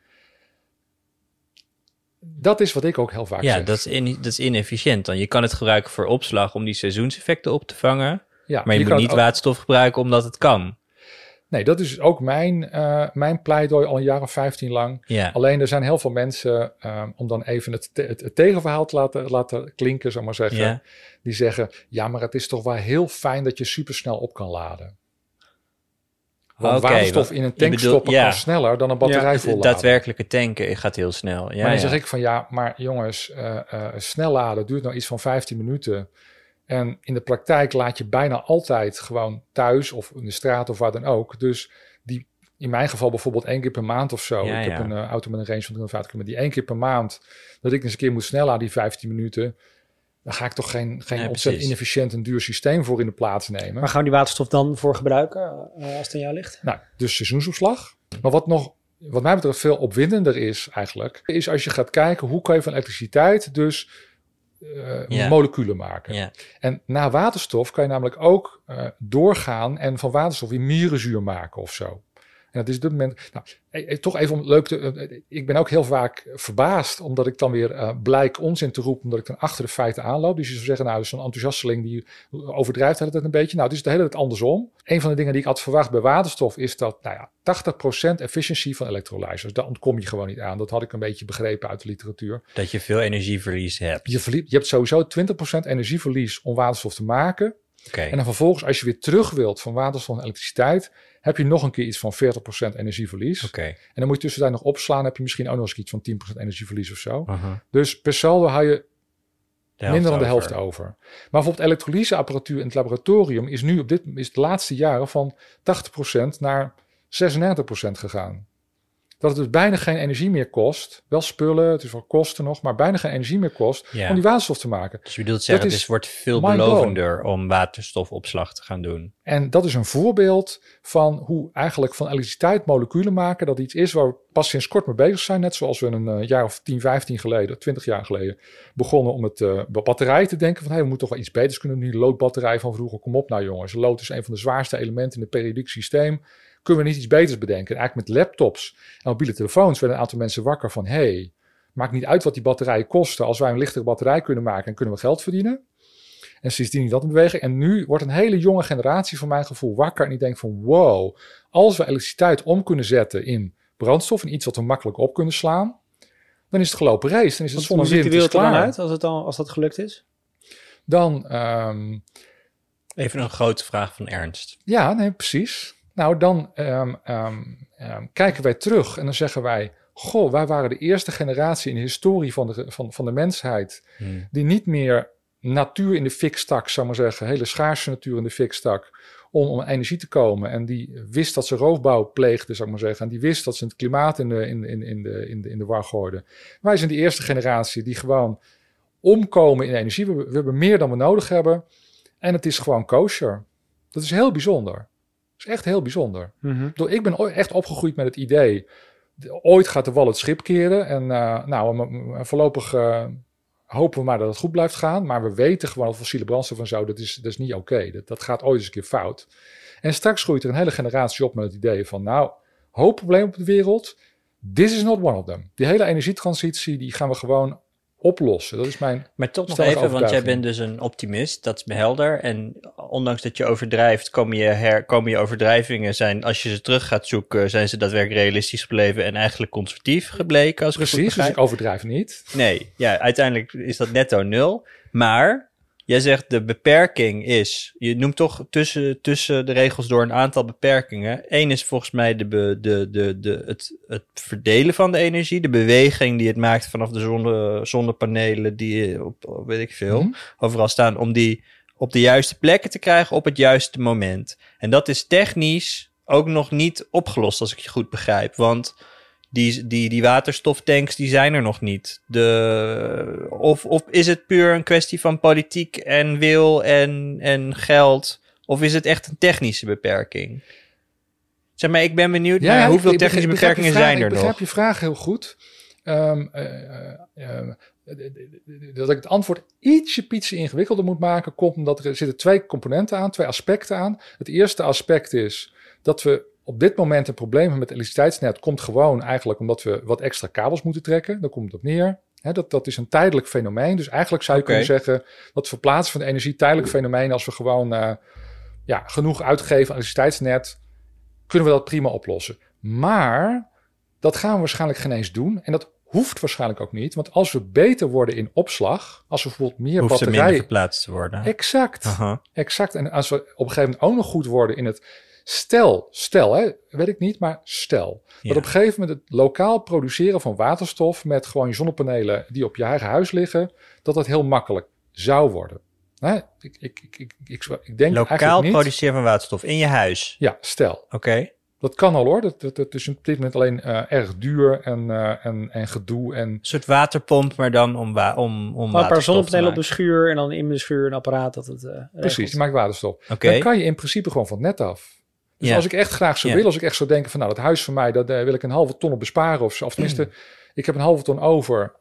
Dat is wat ik ook heel vaak zeg. Ja, dat is inefficiënt dan. Je kan het gebruiken voor opslag om die seizoenseffecten op te vangen. Ja, maar je moet niet waterstof gebruiken omdat het kan. Nee, dat is ook mijn pleidooi al een jaar of 15 lang. Ja. Alleen er zijn heel veel mensen, om dan even het tegenverhaal te laten klinken, zou maar zeggen. Ja. Die zeggen, ja, maar het is toch wel heel fijn dat je supersnel op kan laden. Want waterstof in een tank stoppen kan sneller dan een batterij volladen. Het daadwerkelijke tanken gaat heel snel. Ja, maar dan zeg ik van maar jongens, snel laden duurt nou iets van 15 minuten... En in de praktijk laat je bijna altijd gewoon thuis of in de straat of waar dan ook. Dus die, in mijn geval bijvoorbeeld 1 keer per maand of zo. Ja, ik heb een auto met een range van 350 km. Die 1 keer per maand dat ik eens een keer moet snel aan die 15 minuten. Dan ga ik toch geen ontzettend inefficiënt en duur systeem voor in de plaats nemen. Maar gaan we die waterstof dan voor gebruiken als het aan jou ligt? Nou, dus seizoensopslag. Maar wat mij betreft veel opwindender is eigenlijk, is als je gaat kijken hoe kan je van elektriciteit dus... moleculen maken. Yeah. En na waterstof kan je namelijk ook doorgaan en van waterstof weer mierenzuur maken of zo. En dat is op dit moment... toch even om leuk te... ik ben ook heel vaak verbaasd, omdat ik dan weer blijk onzin te roepen, omdat ik dan achter de feiten aanloop. Dus je zou zeggen, dus zo'n enthousiasteling die overdrijft het een beetje. Het is de hele tijd andersom. Een van de dingen die ik had verwacht bij waterstof is dat 80% efficiëntie van elektrolyzers. Daar ontkom je gewoon niet aan. Dat had ik een beetje begrepen uit de literatuur. Dat je veel energieverlies hebt. Je hebt sowieso 20% energieverlies om waterstof te maken. Okay. En dan vervolgens, als je weer terug wilt van waterstof en elektriciteit, heb je nog een keer iets van 40% energieverlies. Okay. En dan moet je tussentijd nog opslaan, heb je misschien ook nog eens iets van 10% energieverlies of zo. Uh-huh. Dus per saldo hou je minder dan de helft over. Maar bijvoorbeeld elektrolyseapparatuur in het laboratorium is nu is de laatste jaren van 80% naar 96% gegaan. dat het dus bijna geen energie meer kost. Wel spullen, het is wel kosten nog, maar bijna geen energie meer kost om die waterstof te maken. Dus je bedoelt zeggen, het wordt veelbelovender om waterstofopslag te gaan doen. En dat is een voorbeeld van hoe eigenlijk van elektriciteit moleculen maken, dat iets is waar we pas sinds kort mee bezig zijn. Net zoals we een jaar of 10, 15 geleden, 20 jaar geleden begonnen om het batterij te denken. Van, hey, we moeten toch wel iets beters kunnen doen. Die loodbatterij van vroeger, kom op nou jongens. Lood is een van de zwaarste elementen in het periodiek systeem. Kunnen we niet iets beters bedenken? En eigenlijk met laptops en mobiele telefoons werden een aantal mensen wakker van, hey, maakt niet uit wat die batterijen kosten. Als wij een lichtere batterij kunnen maken, dan kunnen we geld verdienen. En sindsdien is dat in beweging. En nu wordt een hele jonge generatie van mijn gevoel wakker. En die denkt van, wow, als we elektriciteit om kunnen zetten in brandstof, in iets wat we makkelijk op kunnen slaan, dan is het gelopen race. Dan is het zonne-wind. Hoe ziet de wereld er dan uit als dat gelukt is? Dan... Even een grote vraag van Ernst. Ja, nee, precies. Nou, dan kijken wij terug en dan zeggen wij, goh, wij waren de eerste generatie in de historie van de mensheid die niet meer natuur in de fik stak, zou maar zeggen, hele schaarse natuur in de fik stak, om aan energie te komen. En die wist dat ze roofbouw pleegde, zou maar zeggen. En die wist dat ze het klimaat in de war gooiden. Wij zijn de eerste generatie die gewoon omkomen in energie. We hebben meer dan we nodig hebben. En het is gewoon kosher. Dat is heel bijzonder. Dat is echt heel bijzonder. Mm-hmm. Ik ben echt opgegroeid met het idee, ooit gaat de wal het schip keren. En voorlopig hopen we maar dat het goed blijft gaan. Maar we weten gewoon dat fossiele brandstof en zo, dat is niet oké. Dat gaat ooit eens een keer fout. En straks groeit er een hele generatie op met het idee van, nou, hoop problemen op de wereld. This is not one of them. Die hele energietransitie, die gaan we gewoon oplossen. Dat is mijn. Maar toch nog even, want jij bent dus een optimist, dat is helder. En ondanks dat je overdrijft, komen je overdrijvingen zijn, als je ze terug gaat zoeken, zijn ze daadwerkelijk realistisch gebleven en eigenlijk conservatief gebleken. Als precies, dus ik overdrijf niet. Nee, ja, uiteindelijk is dat netto nul. Maar jij zegt de beperking is, je noemt toch tussen de regels door een aantal beperkingen. Eén is volgens mij het verdelen van de energie, de beweging die het maakt vanaf de zonnepanelen die op weet ik veel, overal staan, om die op de juiste plekken te krijgen op het juiste moment. En dat is technisch ook nog niet opgelost, als ik je goed begrijp, want die waterstoftanks, die zijn er nog niet. Of is het puur een kwestie van politiek en wil en geld? Of is het echt een technische beperking? Zeg maar, ik ben benieuwd naar hoeveel technische beperkingen zijn er nog. Ik begrijp je vraag heel goed. Dat ik het antwoord ietsje pietse ingewikkelder moet maken, komt omdat er zitten twee componenten aan, twee aspecten aan. Het eerste aspect is dat we op dit moment een probleem met het elektriciteitsnet komt gewoon eigenlijk omdat we wat extra kabels moeten trekken. Daar komt het op neer. Dat is een tijdelijk fenomeen. Dus eigenlijk zou je kunnen zeggen dat verplaatsen van de energie tijdelijk fenomeen. Als we gewoon genoeg uitgeven aan het elektriciteitsnet, kunnen we dat prima oplossen. Maar dat gaan we waarschijnlijk geen eens doen. En dat hoeft waarschijnlijk ook niet. Want als we beter worden in opslag, als we bijvoorbeeld meer hoeft batterijen... Hoeft ze minder verplaatst te worden. Exact. Uh-huh. Exact. En als we op een gegeven moment ook nog goed worden in het... Stel, hè, weet ik niet, maar stel. Ja. Dat op een gegeven moment het lokaal produceren van waterstof met gewoon je zonnepanelen die op je eigen huis liggen, dat heel makkelijk zou worden. Hè? Ik denk lokaal eigenlijk niet. Produceren van waterstof in je huis? Ja, stel. Oké. Dat kan al hoor. Dat is op dit moment alleen erg duur en gedoe. En... Een soort waterpomp, maar dan om maar een paar zonnepanelen op de schuur en dan in de schuur een apparaat dat het precies, die maakt waterstof. Okay. Dan kan je in principe gewoon van het net af. Dus als ik echt graag zou willen, als ik echt zou denken van nou, dat huis van mij, daar wil ik een halve ton op besparen. Of tenminste, ik heb een halve ton over.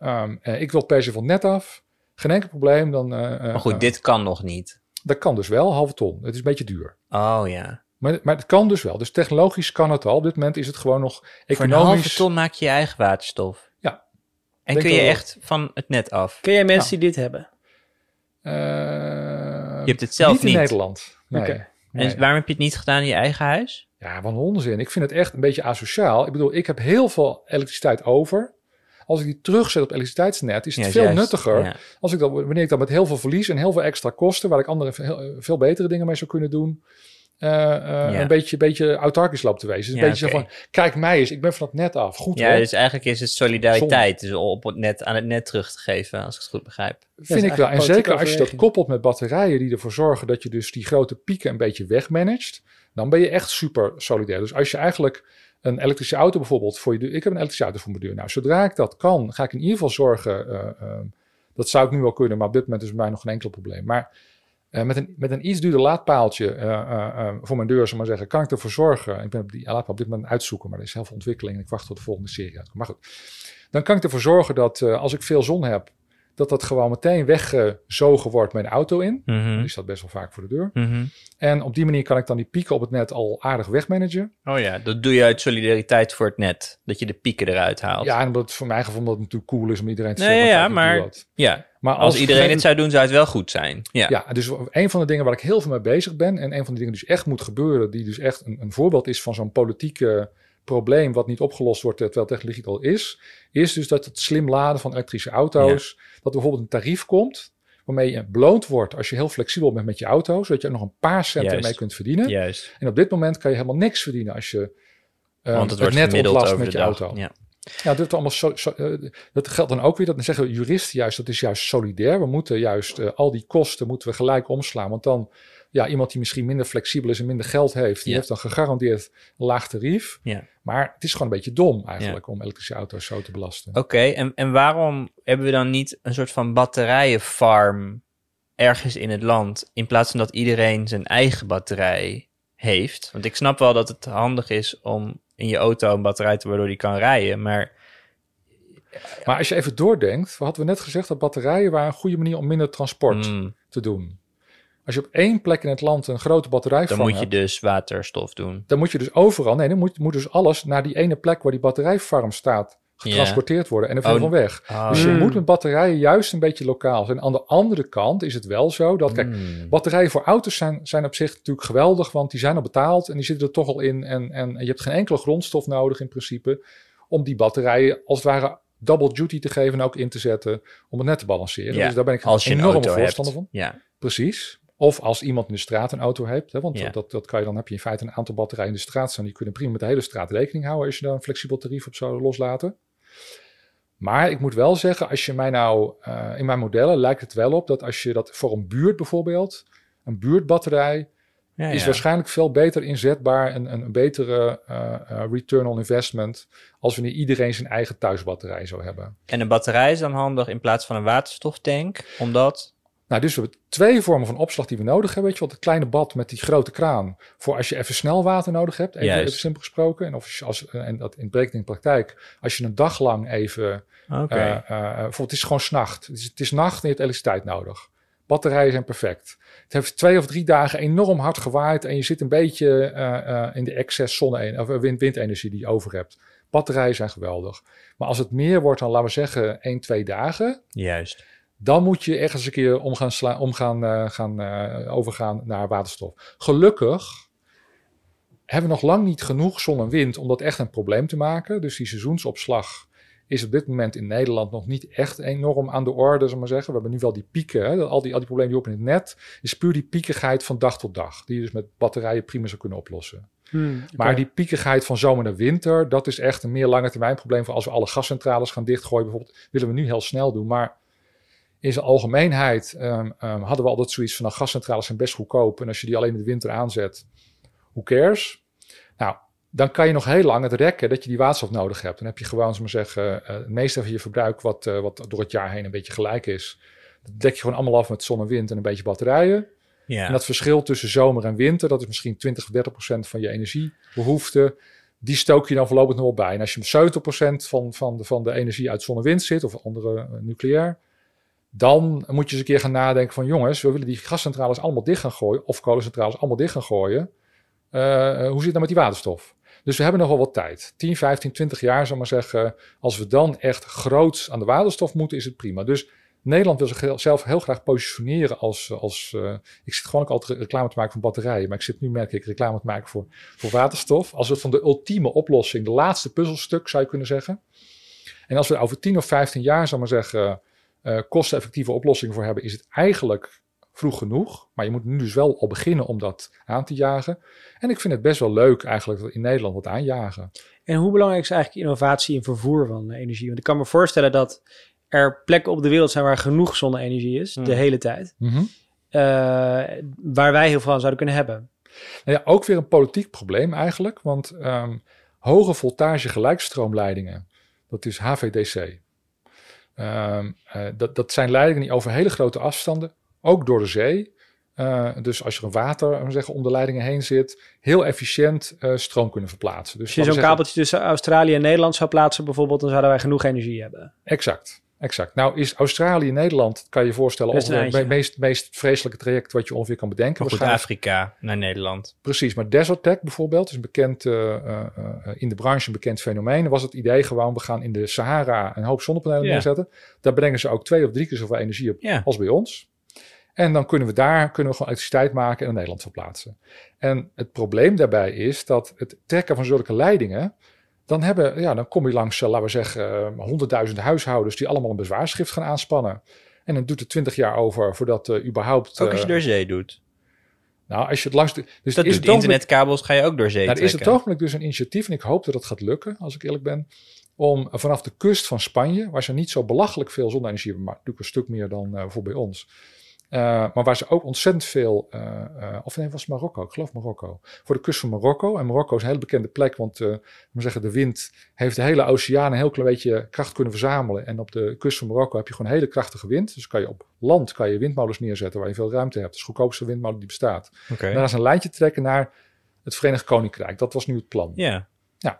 Ik wil per se van net af. Geen enkel probleem. Dan, maar goed, dit kan nog niet. Dat kan dus wel, halve ton. Het is een beetje duur. Oh ja. Maar het kan dus wel. Dus technologisch kan het al. Op dit moment is het gewoon nog economisch. Voor een halve ton maak je eigen waterstof. Ja. En kun je echt van het net af. Ken jij mensen die dit hebben? Je hebt het zelf niet. In Nederland. Nee. Okay. Nee. En waarom heb je het niet gedaan in je eigen huis? Ja, wat een onzin. Ik vind het echt een beetje asociaal. Ik bedoel, ik heb heel veel elektriciteit over. Als ik die terugzet op het elektriciteitsnet, is het veel nuttiger. Ja. Wanneer ik dat met heel veel verlies en heel veel extra kosten, waar ik andere veel betere dingen mee zou kunnen doen, een beetje autarkisch loop te wezen. Dus een beetje zo van, kijk mij eens, ik ben van het net af. Goed, ja, hoor. Dus eigenlijk is het solidariteit, dus op het net, aan het net terug te geven, als ik het goed begrijp. Vind ik wel. En zeker als je dat koppelt met batterijen die ervoor zorgen dat je dus die grote pieken een beetje wegmanagt, dan ben je echt super solidair. Dus als je eigenlijk Een elektrische auto bijvoorbeeld voor je deur. Ik heb een elektrische auto voor mijn deur. Nou, zodra ik dat kan, ga ik in ieder geval zorgen. Dat zou ik nu wel kunnen, maar op dit moment is bij mij nog geen enkel probleem. Maar met een iets duurder laadpaaltje voor mijn deur, zal maar zeggen, kan ik ervoor zorgen. Ik ben op die laadpaal op dit moment uitzoeken, maar er is heel veel ontwikkeling en ik wacht tot de volgende serie uitkomt. Maar goed, dan kan ik ervoor zorgen dat als ik veel zon heb, dat gewoon meteen weggezogen wordt met de auto in. Mm-hmm. Dan is dat best wel vaak voor de deur. Mm-hmm. En op die manier kan ik dan die pieken op het net al aardig wegmanagen. Oh ja, dat doe je uit solidariteit voor het net. Dat je de pieken eruit haalt. Ja, en omdat het voor mijn gevoel omdat het natuurlijk cool is om iedereen te zeggen. Maar als iedereen het zou doen, zou het wel goed zijn. Ja. Ja, dus een van de dingen waar ik heel veel mee bezig ben, en een van de dingen die dus echt moet gebeuren, die dus echt een voorbeeld is van zo'n politieke probleem wat niet opgelost wordt terwijl technologie al is, is dus dat het slim laden van elektrische auto's, dat er bijvoorbeeld een tarief komt waarmee je beloond wordt als je heel flexibel bent met je auto, zodat je nog een paar cent ermee kunt verdienen. Juist. En op dit moment kan je helemaal niks verdienen als je want het net ontlast met je auto. Ja. Ja, dat, allemaal dat geldt dan ook weer. Dat zeggen juristen juist, dat is juist solidair. We moeten juist al die kosten moeten we gelijk omslaan. Want dan, ja, iemand die misschien minder flexibel is en minder geld heeft, die heeft dan gegarandeerd een laag tarief. Ja. Maar het is gewoon een beetje dom eigenlijk om elektrische auto's zo te belasten. Oké, en waarom hebben we dan niet een soort van batterijenfarm ergens in het land, in plaats van dat iedereen zijn eigen batterij heeft? Want ik snap wel dat het handig is om in je auto een batterij te waardoor die kan rijden, maar... Maar als je even doordenkt, hadden we net gezegd dat batterijen waren een goede manier om minder transport te doen. Als je op één plek in het land een grote batterijfarm hebt... Dan moet je dus waterstof doen. Dan moet je dus overal... Nee, dan moet dus alles naar die ene plek waar die batterijfarm staat getransporteerd worden en er veel van weg. Dus je moet met batterijen juist een beetje lokaal zijn. Aan de andere kant is het wel zo dat... Kijk, batterijen voor auto's zijn op zich natuurlijk geweldig, want die zijn al betaald en die zitten er toch al in. En je hebt geen enkele grondstof nodig in principe om die batterijen als het ware double duty te geven en ook in te zetten om het net te balanceren. Ja. Dus daar ben ik een enorme voorstander van. Ja. Precies. Of als iemand in de straat een auto heeft. Hè, want dat kan je dan, heb je in feite een aantal batterijen in de straat staan. Die kunnen prima met de hele straat rekening houden als je daar een flexibel tarief op zou loslaten. Maar ik moet wel zeggen, als je mij nou... in mijn modellen lijkt het wel op dat als je dat voor een buurt bijvoorbeeld... Een buurtbatterij is waarschijnlijk veel beter inzetbaar... een betere return on investment... als wanneer iedereen zijn eigen thuisbatterij zou hebben. En een batterij is dan handig in plaats van een waterstoftank, omdat... Nou, dus we hebben twee vormen van opslag die we nodig hebben. Weet je, want het kleine bad met die grote kraan voor als je even snel water nodig hebt. Even simpel gesproken. En, en dat ontbreekt in de praktijk. Als je een dag lang even... bijvoorbeeld, het is gewoon 's nacht. Het is nacht en je hebt elektriciteit nodig. Batterijen zijn perfect. Het heeft 2 of 3 dagen enorm hard gewaaid. En je zit een beetje in de excess windenergie die je over hebt. Batterijen zijn geweldig. Maar als het meer wordt dan, laten we zeggen, 1, 2 dagen... Juist. Dan moet je ergens een keer overgaan naar waterstof. Gelukkig hebben we nog lang niet genoeg zon en wind om dat echt een probleem te maken. Dus die seizoensopslag is op dit moment in Nederland nog niet echt enorm aan de orde, zal maar zeggen. We hebben nu wel die pieken, hè? Al die problemen die op in het net, is puur die piekigheid van dag tot dag. Die je dus met batterijen prima zou kunnen oplossen. Maar die piekigheid van zomer naar winter, dat is echt een meer lange termijn probleem. Voor als we alle gascentrales gaan dichtgooien bijvoorbeeld, willen we nu heel snel doen, maar... In zijn algemeenheid hadden we altijd zoiets van... Nou, gascentrales zijn best goedkoop... en als je die alleen in de winter aanzet, who cares? Nou, dan kan je nog heel lang het rekken dat je die waterstof nodig hebt. Dan heb je gewoon, zullen we zeggen... het meeste van je verbruik wat door het jaar heen een beetje gelijk is. Dat dek je gewoon allemaal af met zon en wind en een beetje batterijen. Ja. En dat verschil tussen zomer en winter... dat is misschien 20-30% van je energiebehoefte... Die stook je dan voorlopig nog wel bij. En als je 70% van de energie uit zon en wind zit... of andere nucleair... Dan moet je eens een keer gaan nadenken van... jongens, we willen die gascentrales allemaal dicht gaan gooien... of kolencentrales allemaal dicht gaan gooien. Hoe zit het dan met die waterstof? Dus we hebben nog wel wat tijd. 10, 15, 20 jaar, zal maar zeggen... als we dan echt groots aan de waterstof moeten, is het prima. Dus Nederland wil zichzelf heel graag positioneren als ik zit gewoon ook altijd reclame te maken van batterijen... maar ik zit nu, merk ik, reclame te maken voor waterstof. Als het van de ultieme oplossing, de laatste puzzelstuk, zou je kunnen zeggen. En als we over 10 of 15 jaar, zal maar zeggen... kosteneffectieve oplossingen voor hebben, is het eigenlijk vroeg genoeg. Maar je moet nu dus wel al beginnen om dat aan te jagen. En ik vind het best wel leuk eigenlijk dat in Nederland wat aanjagen. En hoe belangrijk is eigenlijk innovatie in vervoer van energie? Want ik kan me voorstellen dat er plekken op de wereld zijn waar genoeg zonne-energie is, de hele tijd. Mm-hmm. Waar wij heel veel aan zouden kunnen hebben. Nou ja, ook weer een politiek probleem eigenlijk, want... hoge voltage gelijkstroomleidingen. Dat is HVDC. Dat zijn leidingen die over hele grote afstanden, ook door de zee. Dus als er een water onder leidingen heen zit, heel efficiënt stroom kunnen verplaatsen. Dus als je zo'n kabeltje tussen Australië en Nederland zou plaatsen bijvoorbeeld, dan zouden wij genoeg energie hebben. Exact. Nou is Australië en Nederland, kan je voorstellen, het meest vreselijke traject wat je ongeveer kan bedenken. Maar goed, Afrika naar Nederland. Precies, maar Desertec bijvoorbeeld is een bekend, in de branche een bekend fenomeen. Dan was het idee gewoon, we gaan in de Sahara een hoop zonnepanelen neerzetten. Daar brengen ze ook 2 of 3 keer zoveel energie op als bij ons. En dan kunnen we gewoon elektriciteit maken en in Nederland verplaatsen. En het probleem daarbij is dat het trekken van zulke leidingen, dan kom je langs, laten we zeggen, 100.000 huishoudens die allemaal een bezwaarschrift gaan aanspannen. En dan doet het 20 jaar over voordat überhaupt... Ook als je door zee doet. Nou, als je het langs... Dus dat doet internetkabels, ga je ook door zee trekken. Is het ogenblik dus een initiatief, en ik hoop dat dat gaat lukken, als ik eerlijk ben, om vanaf de kust van Spanje, waar ze niet zo belachelijk veel zonne-energie hebben, maar natuurlijk een stuk meer dan voor bij ons, maar waar ze ook ontzettend veel... was Marokko, ik geloof Marokko. Voor de kust van Marokko. En Marokko is een hele bekende plek, want de wind heeft de hele oceaan een heel klein beetje kracht kunnen verzamelen. En op de kust van Marokko heb je gewoon hele krachtige wind. Dus kan je op land windmolens neerzetten waar je veel ruimte hebt. Dat is de goedkoopste windmolen die bestaat. Okay. Daarnaast een lijntje trekken naar het Verenigd Koninkrijk. Dat was nu het plan. Ja. Yeah. Nou,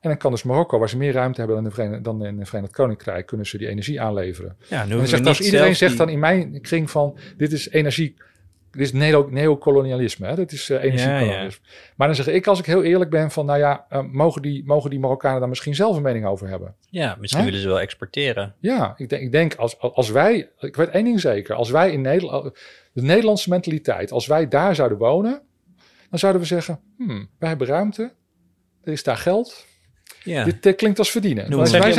en dan kan dus Marokko, waar ze meer ruimte hebben dan in het Verenigd Koninkrijk, kunnen ze die energie aanleveren. Ja, iedereen zegt dan in mijn kring van, dit is energie, dit is neocolonialisme, dit is energiekolonialisme. Ja, ja. Maar dan zeg ik, als ik heel eerlijk ben, van mogen die Marokkanen daar misschien zelf een mening over hebben? Ja, misschien willen ze wel exporteren. Ja, ik denk als wij, ik weet één ding zeker, als wij in Nederland, de Nederlandse mentaliteit, als wij daar zouden wonen, dan zouden we zeggen, wij hebben ruimte, er is daar geld. Ja. Dit klinkt als verdienen. Wat zeggen je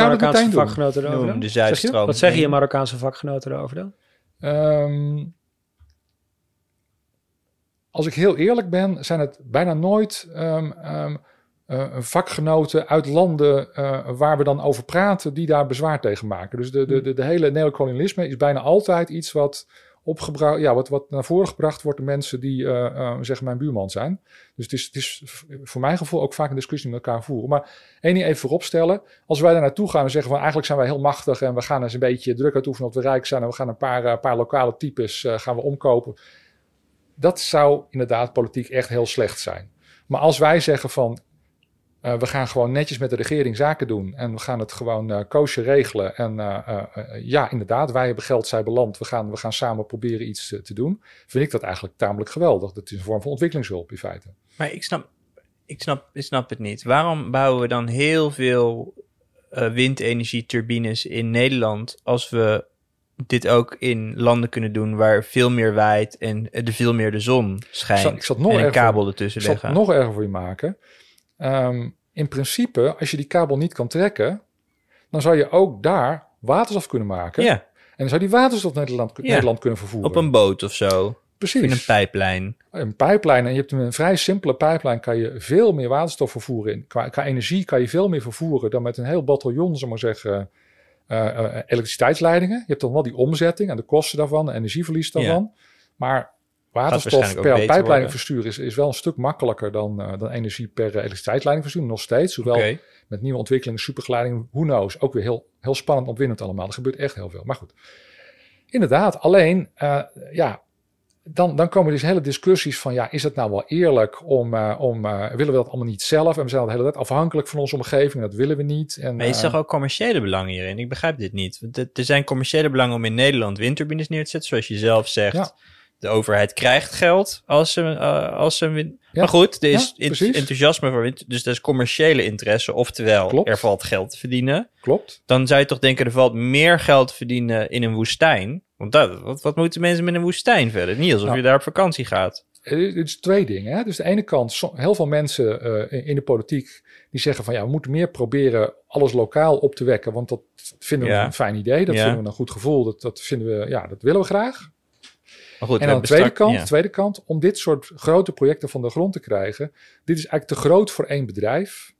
Marokkaanse vakgenoten erover dan? Wat zeggen je Marokkaanse vakgenoten erover dan? Als ik heel eerlijk ben, zijn het bijna nooit vakgenoten uit landen waar we dan over praten, die daar bezwaar tegen maken. Dus de hele neocolonialisme is bijna altijd iets wat wat naar voren gebracht wordt door mensen die mijn buurman zijn. Dus het is voor mijn gevoel ook vaak een discussie met elkaar voeren. Maar één ding even vooropstellen. Als wij daar naartoe gaan en zeggen van eigenlijk zijn wij heel machtig en we gaan eens een beetje druk uitoefenen op de rijk zijn en we gaan een paar lokale types gaan we omkopen. Dat zou inderdaad politiek echt heel slecht zijn. Maar als wij zeggen van we gaan gewoon netjes met de regering zaken doen en we gaan het gewoon koosje regelen. En inderdaad, wij hebben geld, zij beland. We gaan samen proberen iets te doen. Vind ik dat eigenlijk tamelijk geweldig. Dat is een vorm van ontwikkelingshulp in feite. Maar ik snap het niet. Waarom bouwen we dan heel veel windenergieturbines in Nederland als we dit ook in landen kunnen doen waar veel meer waait en veel meer de zon schijnt? Ik zal een kabel ertussen leggen. Ik zal het nog erger voor je maken. In principe, als je die kabel niet kan trekken, dan zou je ook daar waterstof kunnen maken. Ja. En dan zou die waterstof naar Nederland kunnen vervoeren. Op een boot of zo. Precies. Of in een pijplijn. En je hebt een vrij simpele pijplijn, kan je veel meer waterstof vervoeren. Qua energie kan je veel meer vervoeren dan met een heel bataljon, elektriciteitsleidingen. Je hebt dan wel die omzetting en de kosten daarvan, energieverlies daarvan. Ja. Maar waterstof per pijpleiding versturen is wel een stuk makkelijker dan energie per elektriciteitsleiding versturen. Nog steeds, hoewel met nieuwe ontwikkelingen, supergeleidingen, who knows, ook weer heel spannend, opwindend allemaal. Er gebeurt echt heel veel, maar goed. Inderdaad, alleen, dan komen dus hele discussies van, is het nou wel eerlijk willen we dat allemaal niet zelf? En we zijn al de hele tijd afhankelijk van onze omgeving, dat willen we niet. En, maar je zag ook commerciële belangen hierin, ik begrijp dit niet. Want er zijn commerciële belangen om in Nederland windturbines neer te zetten, zoals je zelf zegt. Ja. De overheid krijgt geld maar goed, er is enthousiasme voor wind. Dus dat is commerciële interesse. Oftewel, er valt geld te verdienen. Klopt. Dan zou je toch denken, er valt meer geld te verdienen in een woestijn. Want wat moeten mensen met een woestijn verder? Niet alsof je daar op vakantie gaat. Het is twee dingen. Hè? Dus aan de ene kant, heel veel mensen in de politiek die zeggen van we moeten meer proberen alles lokaal op te wekken. Want dat vinden we een fijn idee. Dat vinden we een goed gevoel. Dat vinden we, dat willen we graag. Goed, en aan de tweede kant, om dit soort grote projecten van de grond te krijgen, dit is eigenlijk te groot voor één bedrijf.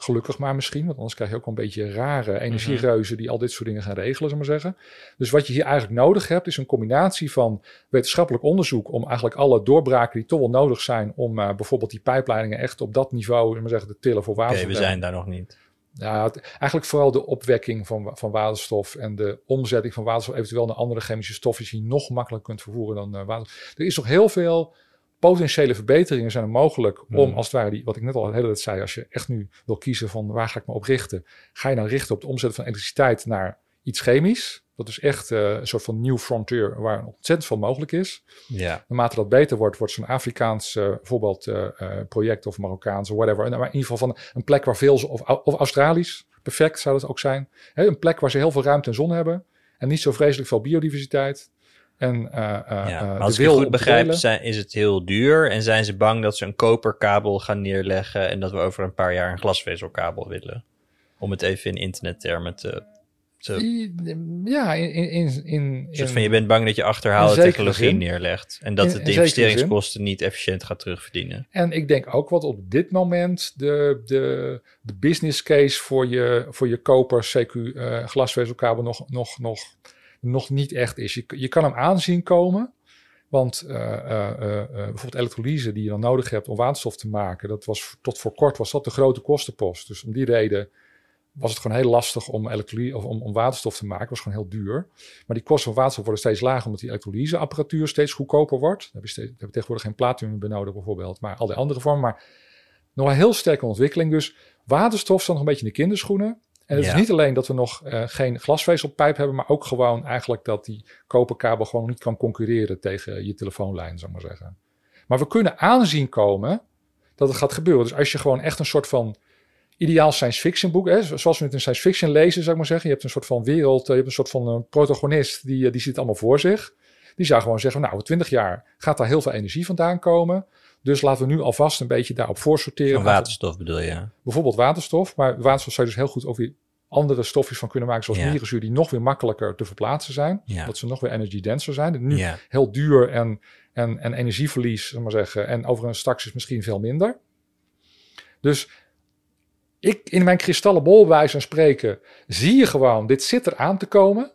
Gelukkig maar misschien, want anders krijg je ook een beetje rare energiereuzen die al dit soort dingen gaan regelen, zullen we maar zeggen. Dus wat je hier eigenlijk nodig hebt, is een combinatie van wetenschappelijk onderzoek om eigenlijk alle doorbraken die toch wel nodig zijn om bijvoorbeeld die pijpleidingen echt op dat niveau, zullen we maar zeggen, te tillen voor waterstof. Oké, we zijn daar nog niet. Ja, eigenlijk vooral de opwekking van waterstof en de omzetting van waterstof eventueel naar andere chemische stoffen die je nog makkelijker kunt vervoeren dan waterstof. Er is nog heel veel potentiële verbeteringen zijn er mogelijk om als het ware, die, wat ik net al de hele tijd zei, als je echt nu wil kiezen van waar ga ik me op richten, ga je dan richten op de omzet van elektriciteit naar iets chemisch. Dat is echt een soort van nieuw frontier waar ontzettend veel mogelijk is. Ja. Naarmate dat beter wordt, wordt zo'n Afrikaans bijvoorbeeld project of Marokkaans of whatever. Maar in ieder geval van een plek waar veel, of Australisch, perfect zou dat ook zijn. Hè, een plek waar ze heel veel ruimte en zon hebben en niet zo vreselijk veel biodiversiteit. En, maar als ik het goed begrijp, is het heel duur en zijn ze bang dat ze een koperkabel gaan neerleggen en dat we over een paar jaar een glasvezelkabel willen. Om het even in internettermen te... Ja, in soort van, je bent bang dat je achterhaalde technologie neerlegt en dat de investeringskosten niet efficiënt gaat terugverdienen. En ik denk ook wat op dit moment de business case voor je koper CQ glasvezelkabel nog niet echt is. Je kan hem aanzien komen, want bijvoorbeeld elektrolyse die je dan nodig hebt om waterstof te maken, dat was tot voor kort was dat de grote kostenpost. Dus om die reden was het gewoon heel lastig om elektrolyse of om waterstof te maken. Was gewoon heel duur. Maar die kosten van waterstof worden steeds lager omdat die elektrolyseapparatuur steeds goedkoper wordt. Daar heb je tegenwoordig geen platinum meer nodig bijvoorbeeld, maar al die andere vormen. Maar nog een heel sterke ontwikkeling. Dus waterstof staat nog een beetje in de kinderschoenen. En het is niet alleen dat we nog geen glasvezelpijp hebben, maar ook gewoon eigenlijk dat die koperkabel gewoon niet kan concurreren tegen je telefoonlijn, zou ik maar zeggen. Maar we kunnen aanzien komen dat het gaat gebeuren. Dus als je gewoon echt een soort van ideaal science fiction boek, zoals we het in science fiction lezen, zou ik maar zeggen. Je hebt een soort van wereld, je hebt een soort van een protagonist, die ziet het allemaal voor zich. Die zou gewoon zeggen, nou, 20 jaar gaat daar heel veel energie vandaan komen. Dus laten we nu alvast een beetje daarop voorsorteren. Van waterstof bedoel je? Bijvoorbeeld waterstof. Maar waterstof zou je dus heel goed ook weer andere stofjes van kunnen maken. Zoals mierenzuur die nog weer makkelijker te verplaatsen zijn. Ja. Dat ze nog weer energy denser zijn. Nu heel duur en energieverlies, zal ik maar zeggen. En overigens straks is misschien veel minder. Dus ik in mijn kristallenbol wijze van spreken zie je gewoon, dit zit er aan te komen.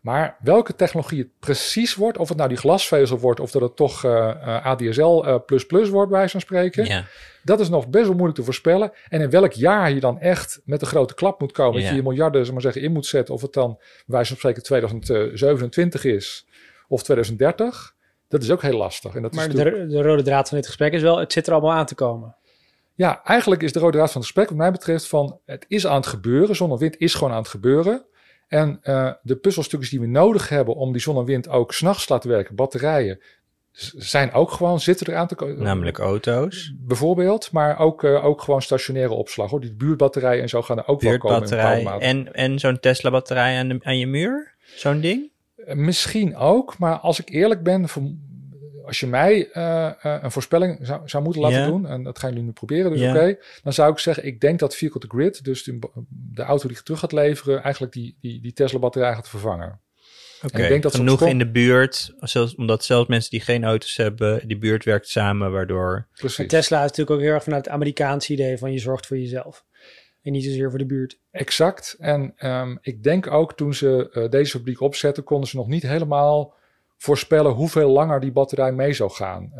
Maar welke technologie het precies wordt, of het nou die glasvezel wordt, of dat het toch ADSL plus wordt, bij wijze van spreken. Ja. Dat is nog best wel moeilijk te voorspellen. En in welk jaar je dan echt met de grote klap moet komen, dat je miljarden, zullen we maar zeggen, in moet zetten, of het dan, bij wijze van spreken, 2027 is, of 2030. Dat is ook heel lastig. En dat maar is de rode draad van dit gesprek is wel, het zit er allemaal aan te komen. Ja, eigenlijk is de rode draad van het gesprek, wat mij betreft, van het is aan het gebeuren. Zon en wind is gewoon aan het gebeuren. En de puzzelstukjes die we nodig hebben om die zon en wind ook 's nachts te laten werken, batterijen, zijn ook gewoon, zitten eraan te komen. Namelijk auto's. Bijvoorbeeld, maar ook gewoon stationaire opslag. Hoor. Die buurtbatterijen en zo gaan er ook wel komen. En zo'n Tesla batterij aan je muur? Zo'n ding? Misschien ook, maar als ik eerlijk ben, als je mij een voorspelling zou moeten laten doen, en dat gaan jullie nu proberen, dus oké, dan zou ik zeggen, ik denk dat vehicle to grid, dus de auto die terug gaat leveren, eigenlijk die Tesla-batterij gaat vervangen. Oké, genoeg in de buurt, omdat zelfs mensen die geen auto's hebben, die buurt werkt samen, waardoor... Precies. Tesla is natuurlijk ook heel erg vanuit het Amerikaanse idee van je zorgt voor jezelf. En niet zozeer voor de buurt. Exact. En ik denk ook toen ze deze fabriek opzetten, konden ze nog niet helemaal voorspellen hoeveel langer die batterij mee zou gaan.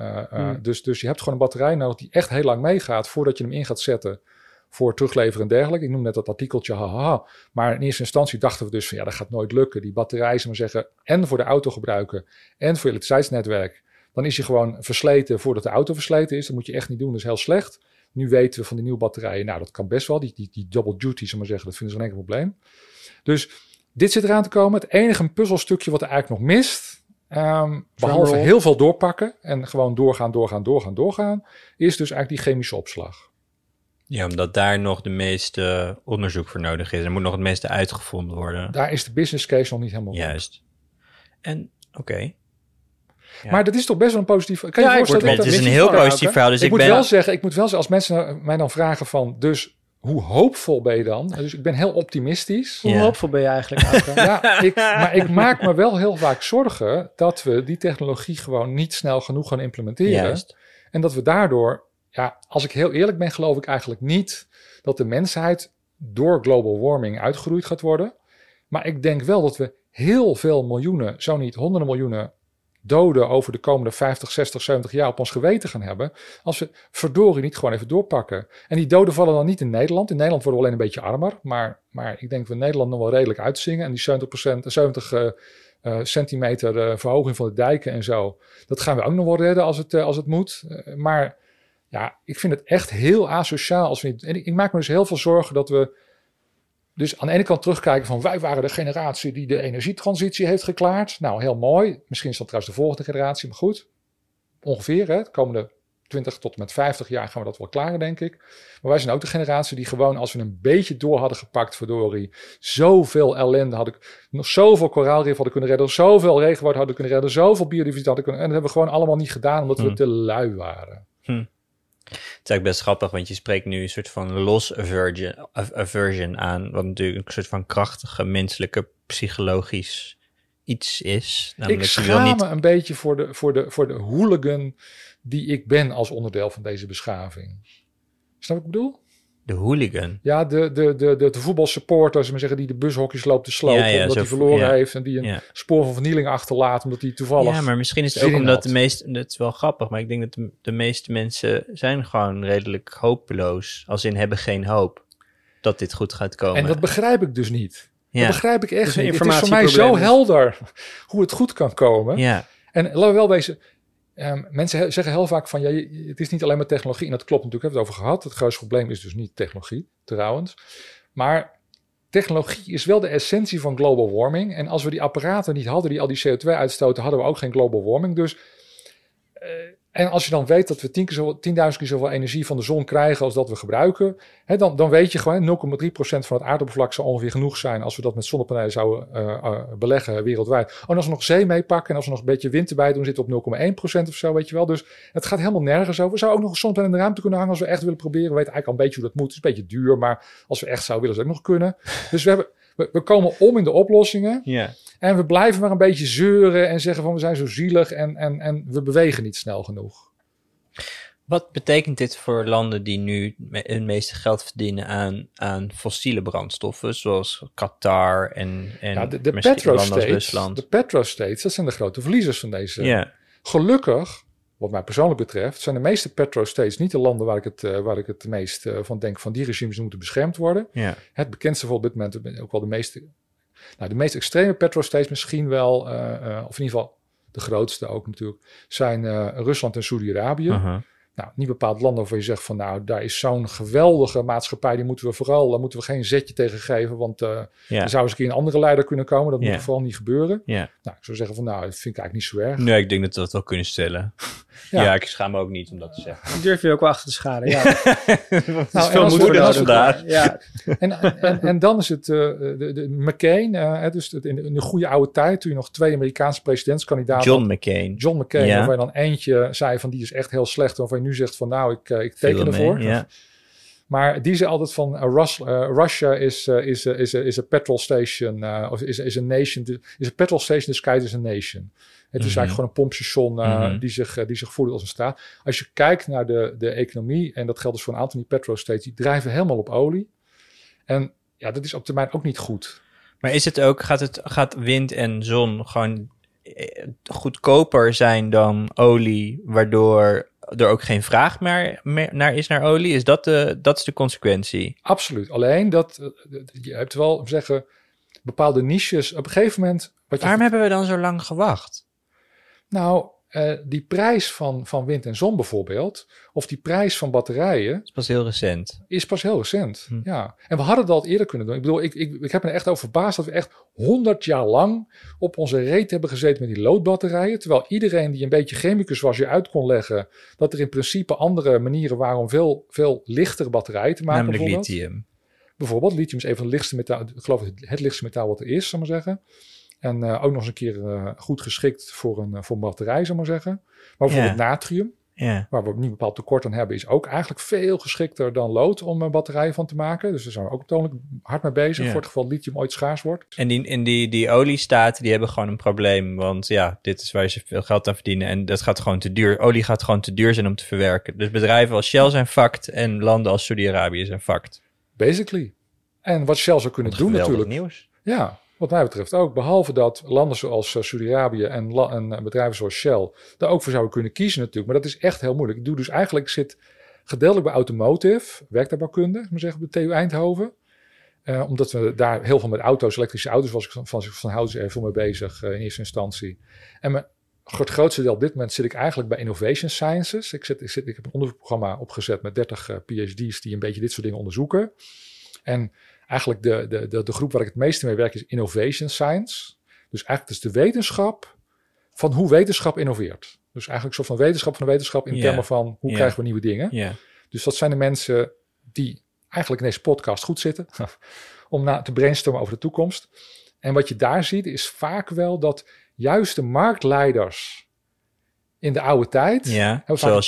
Dus je hebt gewoon een batterij nodig die echt heel lang meegaat voordat je hem in gaat zetten voor terugleveren en dergelijke. Ik noem net dat artikeltje, haha. Maar in eerste instantie dachten we dus van dat gaat nooit lukken. Die batterij, zullen we zeggen, en voor de auto gebruiken en voor je elektriciteitsnetwerk. Dan is je gewoon versleten voordat de auto versleten is. Dat moet je echt niet doen, dat is heel slecht. Nu weten we van die nieuwe batterijen, nou dat kan best wel. Die double duty, zullen we zeggen, dat vinden ze geen enkel probleem. Dus dit zit eraan te komen. Het enige puzzelstukje wat er eigenlijk nog mist, behalve heel veel doorpakken en gewoon doorgaan, is dus eigenlijk die chemische opslag. Ja, omdat daar nog de meeste onderzoek voor nodig is. Er moet nog het meeste uitgevonden worden. Daar is de business case nog niet helemaal juist. En, oké. Ja. Maar dat is toch best wel een positief... Kan je voorstellen? Het is een heel positief verhaal. Dus ik moet wel zeggen, als mensen mij dan vragen van... Dus hoe hoopvol ben je dan? Dus ik ben heel optimistisch. Hoe hoopvol ben je eigenlijk? Maar ik maak me wel heel vaak zorgen dat we die technologie gewoon niet snel genoeg gaan implementeren. Juist. En dat we daardoor Ja, als ik heel eerlijk ben, geloof ik eigenlijk niet dat de mensheid door global warming uitgeroeid gaat worden. Maar ik denk wel dat we heel veel miljoenen, zo niet honderden miljoenen doden over de komende 50, 60, 70 jaar op ons geweten gaan hebben, als we verdorie niet gewoon even doorpakken. En die doden vallen dan niet in Nederland. In Nederland worden we alleen een beetje armer, maar ik denk dat we Nederland nog wel redelijk uitzingen. En die 70 centimeter verhoging van de dijken en zo, dat gaan we ook nog wel redden als het moet. Maar ja, ik vind het echt heel asociaal als we niet. En ik maak me dus heel veel zorgen dat we dus aan de ene kant terugkijken van wij waren de generatie die de energietransitie heeft geklaard. Nou, heel mooi. Misschien is dat trouwens de volgende generatie, maar goed. Ongeveer, hè, de komende 20 tot en met 50 jaar gaan we dat wel klaren, denk ik. Maar wij zijn ook de generatie die gewoon, als we een beetje door hadden gepakt, verdorie, zoveel ellende hadden, nog zoveel koraalrif hadden kunnen redden, zoveel regenwoud hadden kunnen redden, zoveel biodiversiteit hadden kunnen. En dat hebben we gewoon allemaal niet gedaan, omdat we te lui waren. Het is eigenlijk best grappig, want je spreekt nu een soort van loss aversion aan, wat natuurlijk een soort van krachtige, menselijke, psychologisch iets is. Namelijk, ik schaam me een beetje voor de hooligan die ik ben als onderdeel van deze beschaving. Snap ik wat ik bedoel? De hooligan? Ja, de voetbalsupporters, maar zeggen, die de bushokjes loopt te slopen, omdat hij verloren heeft en die een spoor van vernieling achterlaat, omdat hij toevallig... Ja, maar misschien is het ook omdat de meeste... Dat is wel grappig, maar ik denk dat de meeste mensen zijn gewoon redelijk hopeloos, als in hebben geen hoop dat dit goed gaat komen. En dat begrijp ik dus niet. Ja. Dat begrijp ik echt niet. Het is voor mij zo helder hoe het goed kan komen. Ja. En laten we wel wezen... mensen zeggen heel vaak van, ja, het is niet alleen maar technologie. En dat klopt natuurlijk, hebben we het over gehad. Het grootste probleem is dus niet technologie, trouwens. Maar technologie is wel de essentie van global warming. En als we die apparaten niet hadden die al die CO2 uitstoten, hadden we ook geen global warming. Dus, en als je dan weet dat we 10.000 keer zoveel energie van de zon krijgen als dat we gebruiken, hè, dan weet je gewoon 0,3% van het aardoppervlak zou ongeveer genoeg zijn als we dat met zonnepanelen zouden beleggen wereldwijd. En als we nog zee meepakken en als we nog een beetje wind erbij doen, zitten we op 0,1% of zo, weet je wel. Dus het gaat helemaal nergens over. We zouden ook nog een zonnepanel in de ruimte kunnen hangen als we echt willen proberen. We weten eigenlijk al een beetje hoe dat moet. Het is een beetje duur, maar als we echt zouden willen, zou het ook nog kunnen. Dus we komen om in de oplossingen. Yeah. En we blijven maar een beetje zeuren en zeggen van we zijn zo zielig en we bewegen niet snel genoeg. Wat betekent dit voor landen die nu hun meeste geld verdienen aan fossiele brandstoffen, zoals Qatar en ja, de petrostates, landen als Rusland? De petrostates, dat zijn de grote verliezers van deze. Yeah. Gelukkig, wat mij persoonlijk betreft, zijn de meeste petrostates niet de landen waar ik het meest van denk van die regimes moeten beschermd worden. Yeah. Het bekendste voor op dit moment, ook wel de meest extreme petrostates misschien wel, of in ieder geval de grootste ook natuurlijk, zijn Rusland en Saudi-Arabië. Uh-huh. Nou, niet bepaald landen waarvan je zegt van nou, daar is zo'n geweldige maatschappij, daar moeten we geen zetje tegen geven, want er zou eens een keer een andere leider kunnen komen. Dat moet vooral niet gebeuren. Yeah. Nou, ik zou zeggen van nou, dat vind ik eigenlijk niet zo erg. Nee, ik denk dat we dat wel kunnen stellen. Ja, ik schaam me ook niet om dat te zeggen. Ik durf je ook wel achter te schaden, ja. Nou, is veel moeder dan daar. Ja. En dan is het de McCain, dus in de goede oude tijd, toen je nog 2 Amerikaanse presidentskandidaten... John McCain, ja. Waarvan je dan eentje zei van die is echt heel slecht, waarvan je nu zegt van nou, ik teken ervoor. Ja. Maar die zei altijd van Russia is a petrol station, of is a nation, is a petrol station, the sky is a nation. Het is eigenlijk gewoon een pompstation die zich voelt als een staat. Als je kijkt naar de economie, en dat geldt dus voor een aantal die petrostates, die drijven helemaal op olie. En ja, dat is op termijn ook niet goed. Maar is het ook, gaat wind en zon gewoon goedkoper zijn dan olie, waardoor er ook geen vraag meer naar olie? Is dat is de consequentie? Absoluut. Alleen dat, je hebt wel zeggen, bepaalde niches op een gegeven moment. Waarom hebben we dan zo lang gewacht? Nou, die prijs van wind en zon bijvoorbeeld, of die prijs van batterijen... Is pas heel recent, ja. En we hadden dat eerder kunnen doen. Ik bedoel, ik heb me echt over verbaasd dat we echt 100 jaar lang op onze reet hebben gezeten met die loodbatterijen, terwijl iedereen die een beetje chemicus was je uit kon leggen dat er in principe andere manieren waren om veel, veel lichtere batterijen te maken. Namelijk lithium. Bijvoorbeeld, lithium is een van de lichtste metalen, ik geloof het lichtste metaal wat er is, zal ik maar zeggen. En ook nog eens een keer goed geschikt voor een batterij, zou ik maar zeggen. Maar bijvoorbeeld natrium. Ja. Waar we ook niet bepaald tekort aan hebben, is ook eigenlijk veel geschikter dan lood om een batterij van te maken. Dus daar zijn we ook toonlijk hard mee bezig, ja, voor het geval lithium ooit schaars wordt. En die oliestaten, die hebben gewoon een probleem. Want ja, dit is waar ze veel geld aan verdienen en dat gaat gewoon te duur. Olie gaat gewoon te duur zijn om te verwerken. Dus bedrijven als Shell zijn fucked en landen als Saudi-Arabië zijn fucked. Basically. En wat Shell zou kunnen doen natuurlijk. Nieuws. Ja, wat mij betreft ook. Behalve dat landen zoals Saudi-Arabië en bedrijven zoals Shell daar ook voor zouden kunnen kiezen natuurlijk. Maar dat is echt heel moeilijk. Ik doe dus eigenlijk, zit gedeeltelijk bij automotive, werktuigbouwkunde, maar zeggen op de TU Eindhoven. Omdat we daar heel veel met auto's, elektrische auto's, was ik van houders er veel mee bezig in eerste instantie. En het grootste deel op dit moment zit ik eigenlijk bij Innovation Sciences. Ik heb een onderzoekprogramma opgezet met 30 PhD's die een beetje dit soort dingen onderzoeken. En eigenlijk de groep waar ik het meeste mee werk is Innovation Science. Dus eigenlijk is de wetenschap van hoe wetenschap innoveert. Dus eigenlijk een soort van wetenschap in termen van hoe krijgen we nieuwe dingen. Yeah. Dus dat zijn de mensen die eigenlijk in deze podcast goed zitten om te brainstormen over de toekomst. En wat je daar ziet is vaak wel dat juist de marktleiders in de oude tijd hebben vaak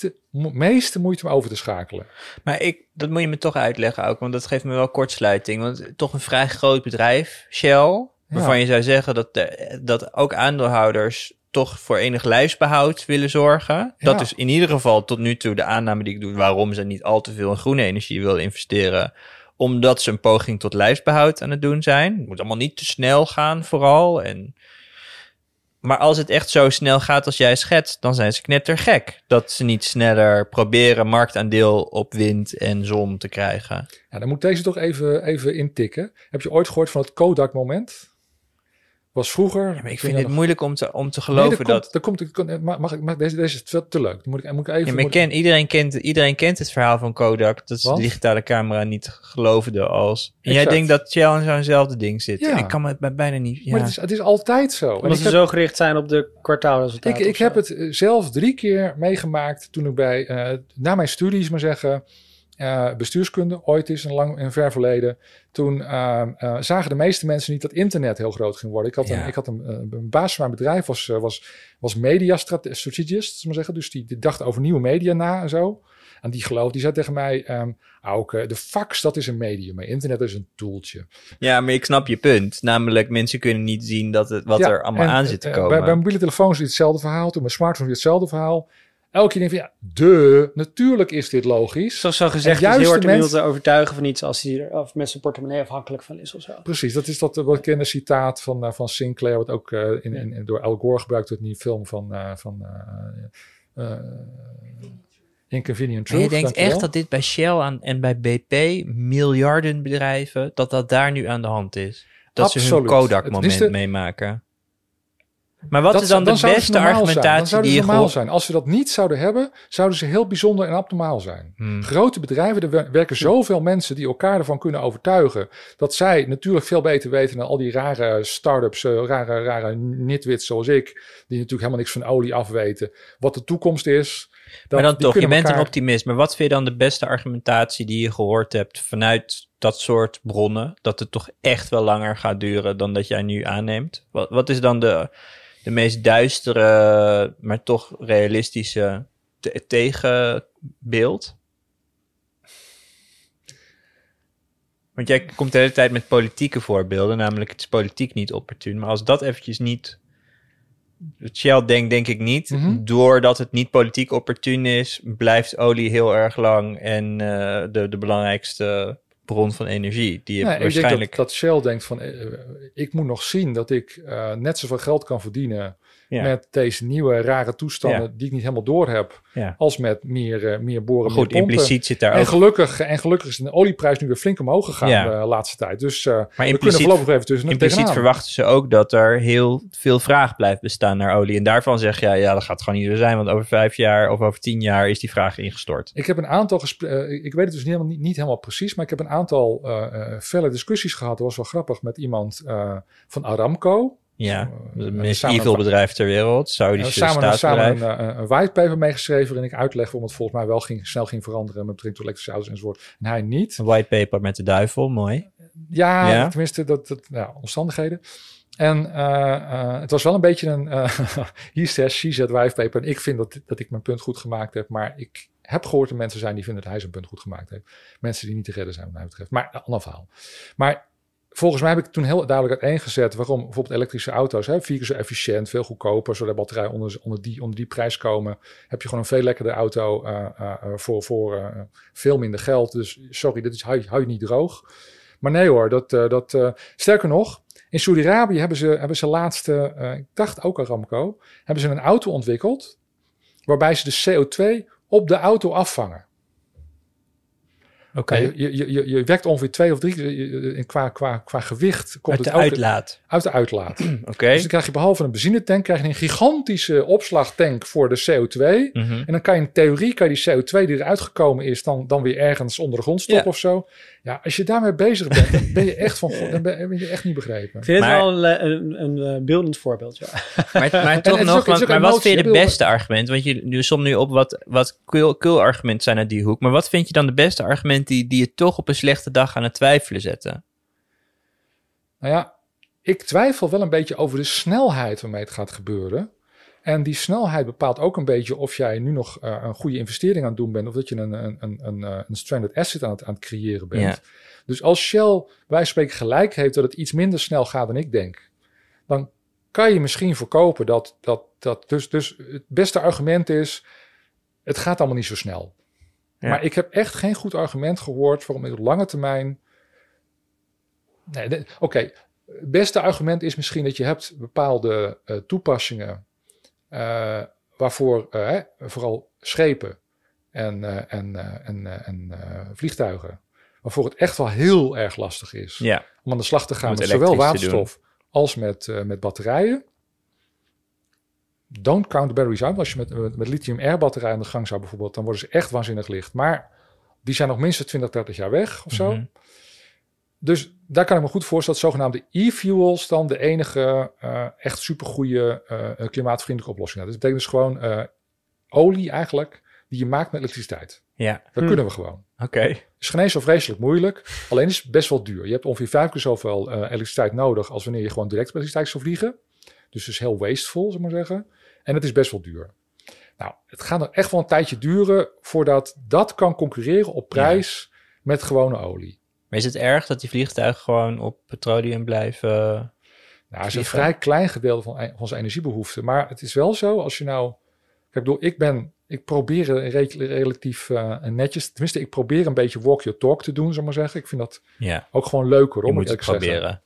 de meeste moeite om over te schakelen. Maar dat moet je me toch uitleggen ook, want dat geeft me wel kortsluiting. Want toch een vrij groot bedrijf, Shell, waarvan je zou zeggen dat ook aandeelhouders toch voor enig lijfsbehoud willen zorgen. Ja. Dat is in ieder geval tot nu toe de aanname die ik doe, waarom ze niet al te veel in groene energie willen investeren, omdat ze een poging tot lijfsbehoud aan het doen zijn. Het moet allemaal niet te snel gaan vooral. Maar als het echt zo snel gaat als jij schetst, dan zijn ze knettergek. Dat ze niet sneller proberen marktaandeel op wind en zon te krijgen. Ja, dan moet deze toch even intikken. Heb je ooit gehoord van het Kodak-moment? Was vroeger... Ja, maar ik vind het moeilijk om te geloven dat... Deze is te leuk. Iedereen kent het verhaal van Kodak. Dat ze de digitale camera niet geloofde als... En jij denkt dat Shell in zo'nzelfde ding zit. Ja. Ik kan het bijna niet... Ja. Maar het is altijd zo. Omdat ze zo gericht zijn op de kwartaalresultaten. Ik heb het zelf 3 keer meegemaakt toen ik na mijn studies bestuurskunde, ooit is een lang en ver verleden. Toen zagen de meeste mensen niet dat internet heel groot ging worden. Ik had een baas van mijn bedrijf, was media-strategist, maar zeggen. Dus die dacht over nieuwe media na en zo. En die zei tegen mij, Auke, de fax, dat is een medium. Maar internet is een toeltje. Ja, maar ik snap je punt. Namelijk, mensen kunnen niet zien er allemaal aan zit te komen. Bij mobiele telefoons is hetzelfde verhaal. Toen mijn smartphone is hetzelfde verhaal. Elke keer denk je, natuurlijk is dit logisch. Zoals al gezegd, het is heel hard om te overtuigen van iets als hij er met zijn portemonnee afhankelijk van is of zo. Precies, dat is dat bekende citaat van Sinclair, wat ook door Al Gore gebruikt wordt in die film van Inconvenient Truth. En je denkt echt dat dit bij Shell en bij BP, miljardenbedrijven, dat daar nu aan de hand is. Dat ze hun Kodak-moment meemaken. Maar wat is dan de beste argumentatie zijn. Dan zouden die normaal zijn. Als we dat niet zouden hebben, zouden ze heel bijzonder en abnormaal zijn. Grote bedrijven, er werken zoveel mensen die elkaar ervan kunnen overtuigen dat zij natuurlijk veel beter weten dan al die rare start-ups, rare nitwits zoals ik, die natuurlijk helemaal niks van olie afweten, wat de toekomst is. Maar dan toch, je bent een optimist. Maar wat vind je dan de beste argumentatie die je gehoord hebt vanuit dat soort bronnen, dat het toch echt wel langer gaat duren dan dat jij nu aanneemt? Wat is dan de meest duistere, maar toch realistische tegenbeeld? Want jij komt de hele tijd met politieke voorbeelden, namelijk het is politiek niet opportun. Maar als dat eventjes niet... Shell denk ik niet. Mm-hmm. Doordat het niet politiek opportun is, blijft olie heel erg lang en de belangrijkste bron van energie. Die waarschijnlijk... Ik denk dat Shell denkt van... ik moet nog zien dat ik net zoveel geld kan verdienen... met deze nieuwe rare toestanden die ik niet helemaal door heb... als met meer boren, meer pompen. Impliciet zit daar ook. En gelukkig is de olieprijs nu weer flink omhoog gegaan de laatste tijd. Dus maar we kunnen voorlopig even tegenaan. Impliciet verwachten ze ook dat er heel veel vraag blijft bestaan naar olie. En daarvan zeg je, dat gaat gewoon niet zo zijn... want over 5 jaar of over 10 jaar is die vraag ingestort. Ik heb een aantal ik weet het dus niet helemaal precies... maar ik heb een aantal felle discussies gehad. Dat was wel grappig met iemand van Aramco... Ja, het meest evil bedrijf ter wereld, Saudische staatsbedrijf. Samen een whitepaper meegeschreven en ik uitleg waarom het volgens mij wel snel ging veranderen met betrekking tot elektrische auto's enzovoort. En hij niet. Een whitepaper met de duivel, mooi. Ja, tenminste, omstandigheden. En het was wel een beetje een he says, she said wijfpaper. En ik vind dat ik mijn punt goed gemaakt heb. Maar ik heb gehoord dat mensen zijn die vinden dat hij zijn punt goed gemaakt heeft. Mensen die niet te redden zijn wat mij betreft. Maar een ander verhaal. Maar volgens mij heb ik toen heel duidelijk uiteengezet waarom bijvoorbeeld elektrische auto's, hè, 4 keer zo efficiënt, veel goedkoper, zodat de batterij onder die prijs komen, heb je gewoon een veel lekkerder auto voor veel minder geld. Dus sorry, dit is hou je niet droog. Maar nee hoor, sterker nog, in Saudi-Arabië hebben ze laatste, ik dacht ook Aramco, hebben ze een auto ontwikkeld waarbij ze de CO2 op de auto afvangen. Okay. Nou, je wekt ongeveer 2 of 3 keer qua gewicht. Komt uit de uitlaat. Uit de uitlaat. Okay. Dus dan krijg je behalve een benzinetank krijg je een gigantische opslagtank voor de CO2. Mm-hmm. En dan kan je in theorie die CO2 die eruit gekomen is dan weer ergens onder de grond stoppen of zo. Ja, als je daarmee bezig bent, dan ben je echt dan ben je echt niet begrepen. Ik vind het wel een beeldend voorbeeld. Ja. Maar toch nog, maar wat vind je het beste argument? Want je somt nu op wat argumenten zijn uit die hoek. Maar wat vind je dan de beste argument die je toch op een slechte dag aan het twijfelen zetten? Nou ja, ik twijfel wel een beetje over de snelheid waarmee het gaat gebeuren. En die snelheid bepaalt ook een beetje of jij nu nog een goede investering aan het doen bent, of dat je een stranded asset aan het creëren bent. Ja. Dus als Shell wij spreken gelijk heeft dat het iets minder snel gaat dan ik denk, dan kan je misschien voorkomen dat dus het beste argument is, het gaat allemaal niet zo snel. Ja. Maar ik heb echt geen goed argument gehoord waarom het op lange termijn. Nee, Oké. Het beste argument is misschien dat je hebt bepaalde toepassingen waarvoor vooral schepen en vliegtuigen, waarvoor het echt wel heel erg lastig is om aan de slag te gaan met zowel waterstof als met batterijen. Don't count the batteries out. Als je met lithium-air batterijen aan de gang zou bijvoorbeeld, dan worden ze echt waanzinnig licht. Maar die zijn nog minstens 20, 30 jaar weg of zo. Mm-hmm. Dus daar kan ik me goed voorstellen dat zogenaamde e-fuels dan de enige echt supergoeie klimaatvriendelijke oplossing is. Dat betekent dus gewoon olie eigenlijk die je maakt met elektriciteit. Ja. Dat kunnen we gewoon. Oké. Het is geen eens zo vreselijk moeilijk. Alleen is het best wel duur. Je hebt ongeveer 5 keer zoveel elektriciteit nodig als wanneer je gewoon direct met elektriciteit zou vliegen. Dus het is heel wasteful, zou ik maar zeggen. En het is best wel duur. Nou, het gaat nog echt wel een tijdje duren voordat dat kan concurreren op prijs met gewone olie. Maar is het erg dat die vliegtuigen gewoon op petroleum blijven? Nou, het is een vrij klein gedeelte van onze energiebehoeften. Maar het is wel zo, als je nou... Kijk, ik probeer relatief netjes... Tenminste, ik probeer een beetje walk your talk te doen, zou ik maar zeggen. Ik vind dat ook gewoon leuker. Je moet het proberen. Zeggen.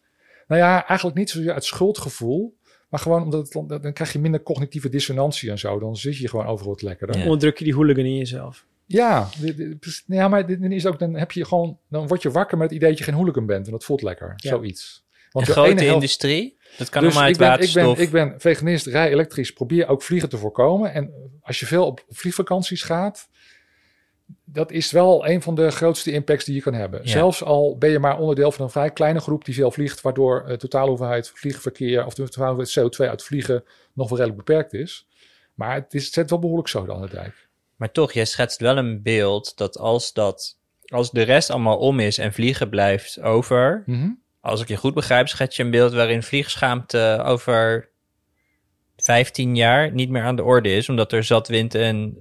Nou ja, eigenlijk niet zozeer uit schuldgevoel. Maar gewoon omdat dan krijg je minder cognitieve dissonantie en zo. Dan zit je gewoon overal wat lekker. Dan onderdruk je die hooligan in jezelf. Ja, maar dit is ook, dan word je wakker met het idee dat je geen hooligan bent. En dat voelt lekker, zoiets. Want de grote industrie, dat kan dus allemaal uit waterstof. Ik ben veganist, rij elektrisch, probeer ook vliegen te voorkomen. En als je veel op vliegvakanties gaat, dat is wel een van de grootste impacts die je kan hebben. Ja. Zelfs al ben je maar onderdeel van een vrij kleine groep die veel vliegt, waardoor de totale hoeveelheid vliegverkeer of de totale hoeveelheid CO2 uit vliegen nog wel redelijk beperkt is. Maar het zet wel behoorlijk zoden aan de dijk. Maar toch, jij schetst wel een beeld dat als de rest allemaal om is en vliegen blijft over, als ik je goed begrijp, schets je een beeld waarin vliegschaamte over 15 jaar niet meer aan de orde is, omdat er zat wind en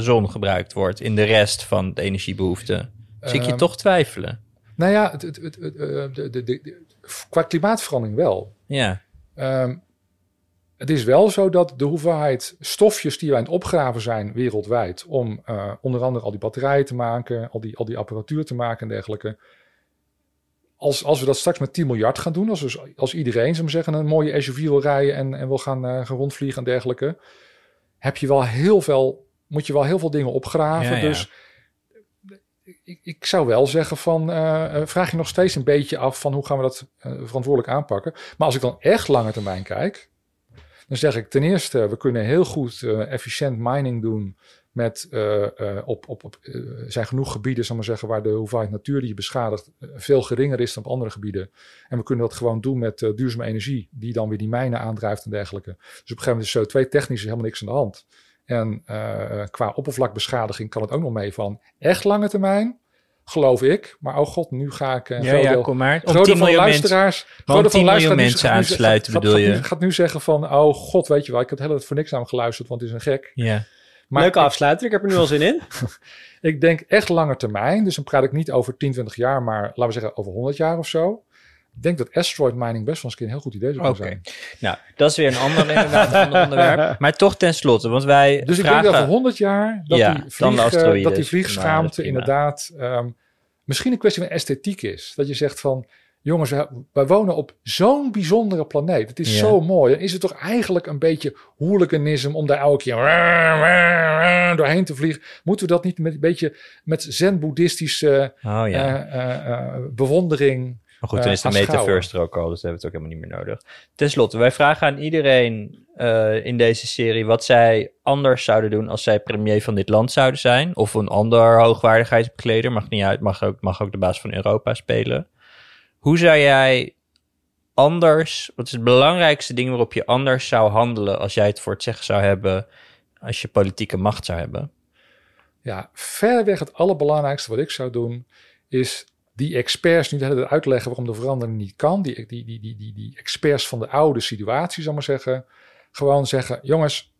zon gebruikt wordt in de rest van de energiebehoeften. Dus ik je toch twijfelen. Nou ja, qua klimaatverandering wel. Ja. Het is wel zo dat de hoeveelheid stofjes die wij aan het opgraven zijn wereldwijd, om onder andere al die batterijen te maken, al die apparatuur te maken en dergelijke. Als we dat straks met 10 miljard gaan doen, als iedereen zou zeggen, een mooie SUV wil rijden en wil gaan rondvliegen en dergelijke, moet je wel heel veel dingen opgraven. Ja. Dus ik zou wel zeggen van, vraag je nog steeds een beetje af van hoe gaan we dat verantwoordelijk aanpakken. Maar als ik dan echt lange termijn kijk, dan zeg ik ten eerste, we kunnen heel goed efficiënt mining doen met zijn genoeg gebieden, zal maar zeggen, waar de hoeveelheid natuur die je beschadigt veel geringer is dan op andere gebieden. En we kunnen dat gewoon doen met duurzame energie, die dan weer die mijnen aandrijft en dergelijke. Dus op een gegeven moment is CO2 technisch helemaal niks aan de hand. En qua oppervlakbeschadiging kan het ook nog mee van echt lange termijn. geloof ik. Maar oh god, nu ga ik... kom maar. Op 10 miljoen luisteraars, mensen aansluiten, bedoel je? Gaat nu zeggen van, oh god, weet je wel, ik heb het hele tijd voor niks aan geluisterd, want het is een gek. Ja. Maar leuke afsluiter, ik heb er nu al zin in. Ik denk echt lange termijn. Dus dan praat ik niet over 10, 20 jaar, maar laten we zeggen over 100 jaar of zo. Ik denk dat asteroid mining best wel eens een heel goed idee zou zijn. Nou, dat is weer een ander onderwerp. Maar toch tenslotte, want wij dus vragen... ik denk dat over 100 jaar die vliegschaamte inderdaad... misschien een kwestie van esthetiek is. Dat je zegt van... jongens, wij wonen op zo'n bijzondere planeet. Het is zo mooi. Dan is het toch eigenlijk een beetje hooliganisme om daar elke keer doorheen te vliegen? Moeten we dat niet met een beetje met zen-boeddhistische bewondering? Maar goed, dan is de metaverse er ook al, dus dat hebben we het ook helemaal niet meer nodig. Ten slotte, wij vragen aan iedereen in deze serie wat zij anders zouden doen als zij premier van dit land zouden zijn. Of een ander hoogwaardigheidsbekleder, mag niet uit, mag ook de baas van Europa spelen. Hoe zou jij anders... wat is het belangrijkste ding waarop je anders zou handelen als jij het voor het zeggen zou hebben, als je politieke macht zou hebben? Ja, verreweg het allerbelangrijkste wat ik zou doen is die experts nu de hele tijd uitleggen waarom de verandering niet kan. Die experts van de oude situatie, zal ik maar zeggen. Gewoon zeggen, jongens,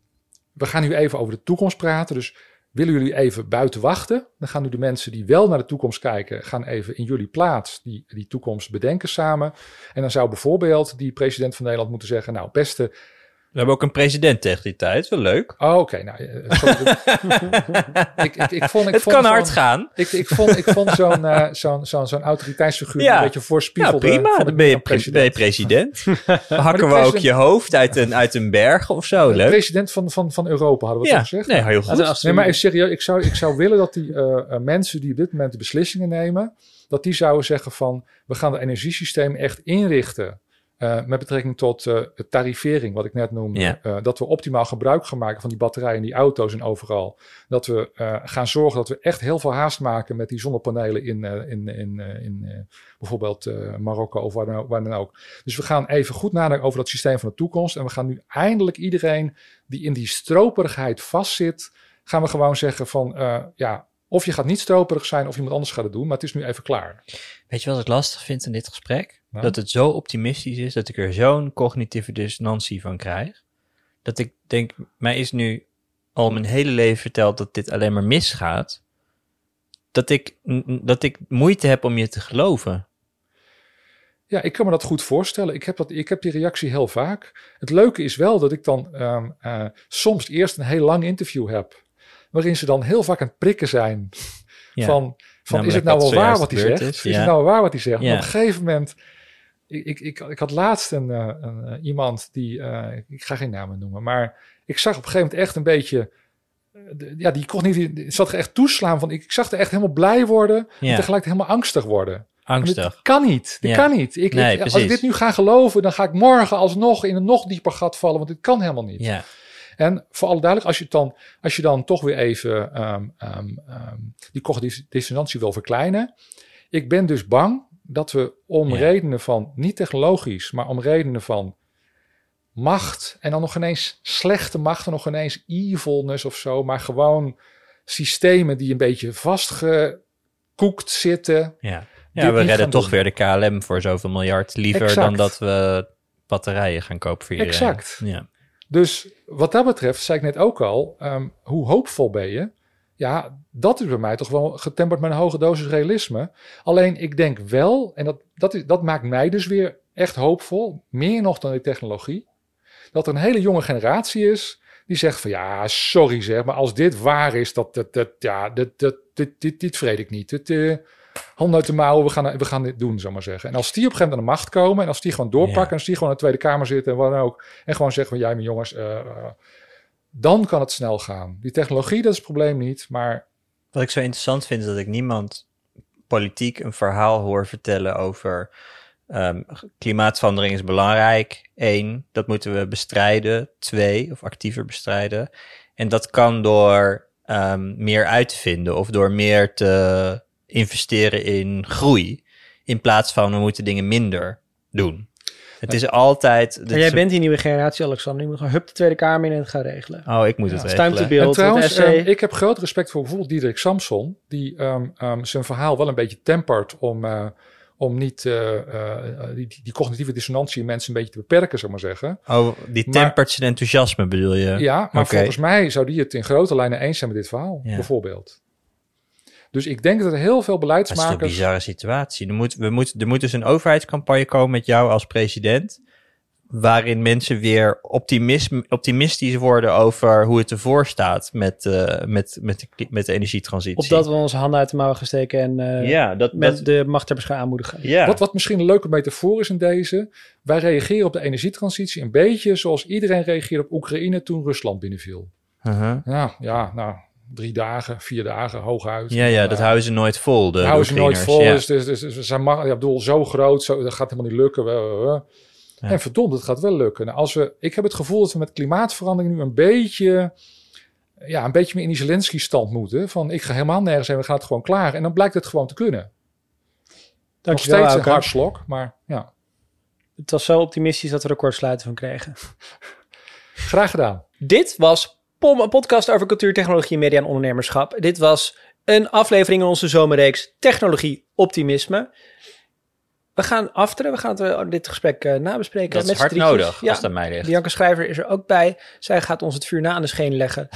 we gaan nu even over de toekomst praten, dus... willen jullie even buiten wachten? Dan gaan nu de mensen die wel naar de toekomst kijken, gaan even in jullie plaats die toekomst bedenken samen. En dan zou bijvoorbeeld die president van Nederland moeten zeggen, nou beste... We hebben ook een president tegen die tijd, wel leuk. Oh, oké. Nou, ik vond het kan hard gaan. Ik vond zo'n autoriteitsfiguur een beetje voorspiegelde. Ja, prima, dan ben je president. Hakken we ook je hoofd uit een berg of zo, leuk. President van Europa hadden we toch gezegd? Nee, heel goed. Nee, maar even serieus, ik zou willen dat die mensen die op dit moment de beslissingen nemen, dat die zouden zeggen van, we gaan het energiesysteem echt inrichten. Met betrekking tot tarivering, wat ik net noemde. Ja. Dat we optimaal gebruik gaan maken van die batterijen en die auto's en overal. Dat we gaan zorgen dat we echt heel veel haast maken met die zonnepanelen in bijvoorbeeld Marokko of waar dan ook. Dus we gaan even goed nadenken over dat systeem van de toekomst. En we gaan nu eindelijk iedereen die in die stroperigheid vastzit, gaan we gewoon zeggen van of je gaat niet stroperig zijn of iemand anders gaat het doen. Maar het is nu even klaar. Weet je wat ik lastig vind in dit gesprek? Nou? Dat het zo optimistisch is dat ik er zo'n cognitieve dissonantie van krijg. Dat ik denk, mij is nu al mijn hele leven verteld dat dit alleen maar misgaat. Dat ik moeite heb om je te geloven. Ja, ik kan me dat goed voorstellen. Ik heb die reactie heel vaak. Het leuke is wel dat ik dan soms eerst een heel lang interview heb. Waarin ze dan heel vaak aan het prikken zijn van... is het nou wel waar wat hij zegt? Is het nou wel waar wat hij zegt? Op een gegeven moment... Ik had laatst iemand die... ik ga geen namen noemen, maar... ik zag op een gegeven moment echt een beetje... die kon niet... zat er echt toeslaan van... ik zag er echt helemaal blij worden... en tegelijk helemaal angstig worden. Angstig. Dit kan niet. Dit kan niet. Als ik dit nu ga geloven... dan ga ik morgen alsnog in een nog dieper gat vallen... want dit kan helemaal niet. Ja. En voor alle duidelijk, als je dan toch weer even die cognitieve dissonantie wil verkleinen. Ik ben dus bang dat we om redenen van, niet technologisch, maar om redenen van macht. En dan nog ineens slechte macht en nog ineens evilness of zo. Maar gewoon systemen die een beetje vastgekoekt zitten. Ja, ja, we redden toch weer de KLM voor zoveel miljard. Liever dan dat we batterijen gaan kopen voor iedereen. Exact. Ja. Dus wat dat betreft, zei ik net ook al, hoe hoopvol ben je? Ja, dat is bij mij toch wel getemperd met een hoge dosis realisme. Alleen ik denk wel, en dat maakt mij dus weer echt hoopvol, meer nog dan de technologie, dat er een hele jonge generatie is die zegt van ja, sorry zeg, maar als dit waar is, dit vreet ik niet. Handen uit de mouwen, we gaan dit doen, zal maar zeggen. En als die op een gegeven moment aan de macht komen... en als die gewoon doorpakken en als die gewoon in de Tweede Kamer zitten... en wat dan ook, en gewoon zeggen van... jij, mijn jongens, dan kan het snel gaan. Die technologie, dat is het probleem niet, maar... Wat ik zo interessant vind, is dat ik niemand politiek een verhaal hoor vertellen over... klimaatverandering is belangrijk. 1, dat moeten we bestrijden. 2, of actiever bestrijden. En dat kan door meer uit te vinden of door meer te... investeren in groei, in plaats van we moeten dingen minder doen. Het is altijd... Maar jij bent die nieuwe generatie, Alexander. Je moet gewoon hup de Tweede Kamer in en het gaan regelen. Oh, ik moet het regelen. Stuimtebeeld, en trouwens, ik heb groot respect voor bijvoorbeeld Diederik Samson, die zijn verhaal wel een beetje tempert om niet die cognitieve dissonantie in mensen een beetje te beperken, zou maar zeggen. Oh, die tempert zijn enthousiasme bedoel je? Ja, maar volgens mij zou die het in grote lijnen eens zijn met dit verhaal, bijvoorbeeld. Dus ik denk dat er heel veel beleidsmakers... Dat is een bizarre situatie. Er moet dus een overheidscampagne komen met jou als president, waarin mensen weer optimistisch worden over hoe het ervoor staat met de energietransitie. Opdat we onze handen uit de mouwen gaan steken en de machthebbers gaan aanmoedigen. Yeah. Wat misschien een leuke metafoor is in deze. Wij reageren op de energietransitie een beetje zoals iedereen reageerde op Oekraïne toen Rusland binnenviel. Uh-huh. Nou... 3 dagen, 4 dagen, hooguit. Ja, dat houden ze nooit vol. Dat houden ze nooit vol. Ja. Dus we zijn zo groot, dat gaat helemaal niet lukken. Ja. En verdomd, het gaat wel lukken. Nou, ik heb het gevoel dat we met klimaatverandering nu een beetje meer in die Zelensky-stand moeten. Van, ik ga helemaal nergens heen, we gaan het gewoon klaar. En dan blijkt het gewoon te kunnen. Dank nog je steeds wel, een hard slok, maar ja. Het was zo optimistisch dat we recordsluiten van kregen. Graag gedaan. Dit was POM, een podcast over cultuur, technologie, media en ondernemerschap. Dit was een aflevering in onze zomerreeks Technologie Optimisme. We gaan afteren. We gaan dit gesprek nabespreken. Dat is hard nodig, als dat mij ligt. Bianca Schrijver is er ook bij. Zij gaat ons het vuur na aan de scheen leggen.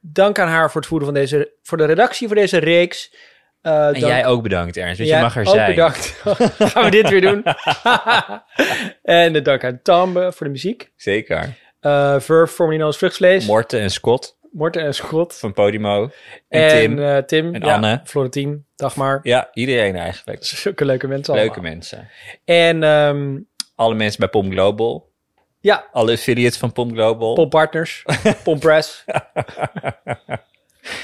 Dank aan haar voor het voeren van voor de redactie voor deze reeks. En jij ook bedankt, Ernst. Want je mag er ook zijn. Bedankt. Gaan we dit weer doen? En dank aan Tambe voor de muziek. Zeker. Verf, Formelino's Vruchtvlees. Morten en Scott. Van Podimo. En Tim. En Anne. Florentien. Dagmar. Ja, iedereen eigenlijk. Zulke leuke mensen allemaal. En alle mensen bij POM Global. Ja. Alle affiliates van POM Global. POM Partners. POM Press.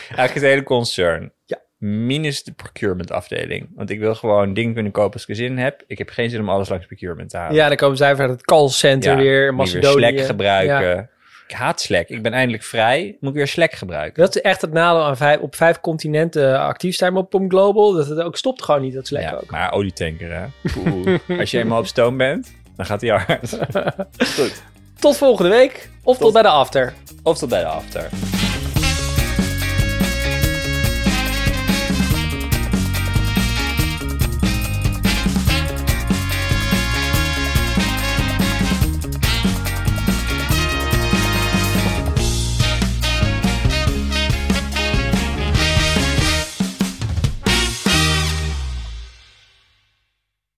Eigenlijk het hele concern. Ja. Minus de procurement afdeling. Want ik wil gewoon dingen kunnen kopen als ik er zin in heb. Ik heb geen zin om alles langs procurement te halen. Ja, dan komen zij even uit het callcenter weer. Macedonië. Weer Slack gebruiken. Ja. Ik haat Slack. Ik ben eindelijk vrij. Moet ik weer Slack gebruiken. Dat is echt het nadeel aan op 5 continenten actief zijn op POM Global. Dat het ook stopt gewoon niet, dat Slack ook. Maar olietankeren. Als je eenmaal op stoom bent, dan gaat hij hard. Goed. Tot volgende week. Of tot bij de after.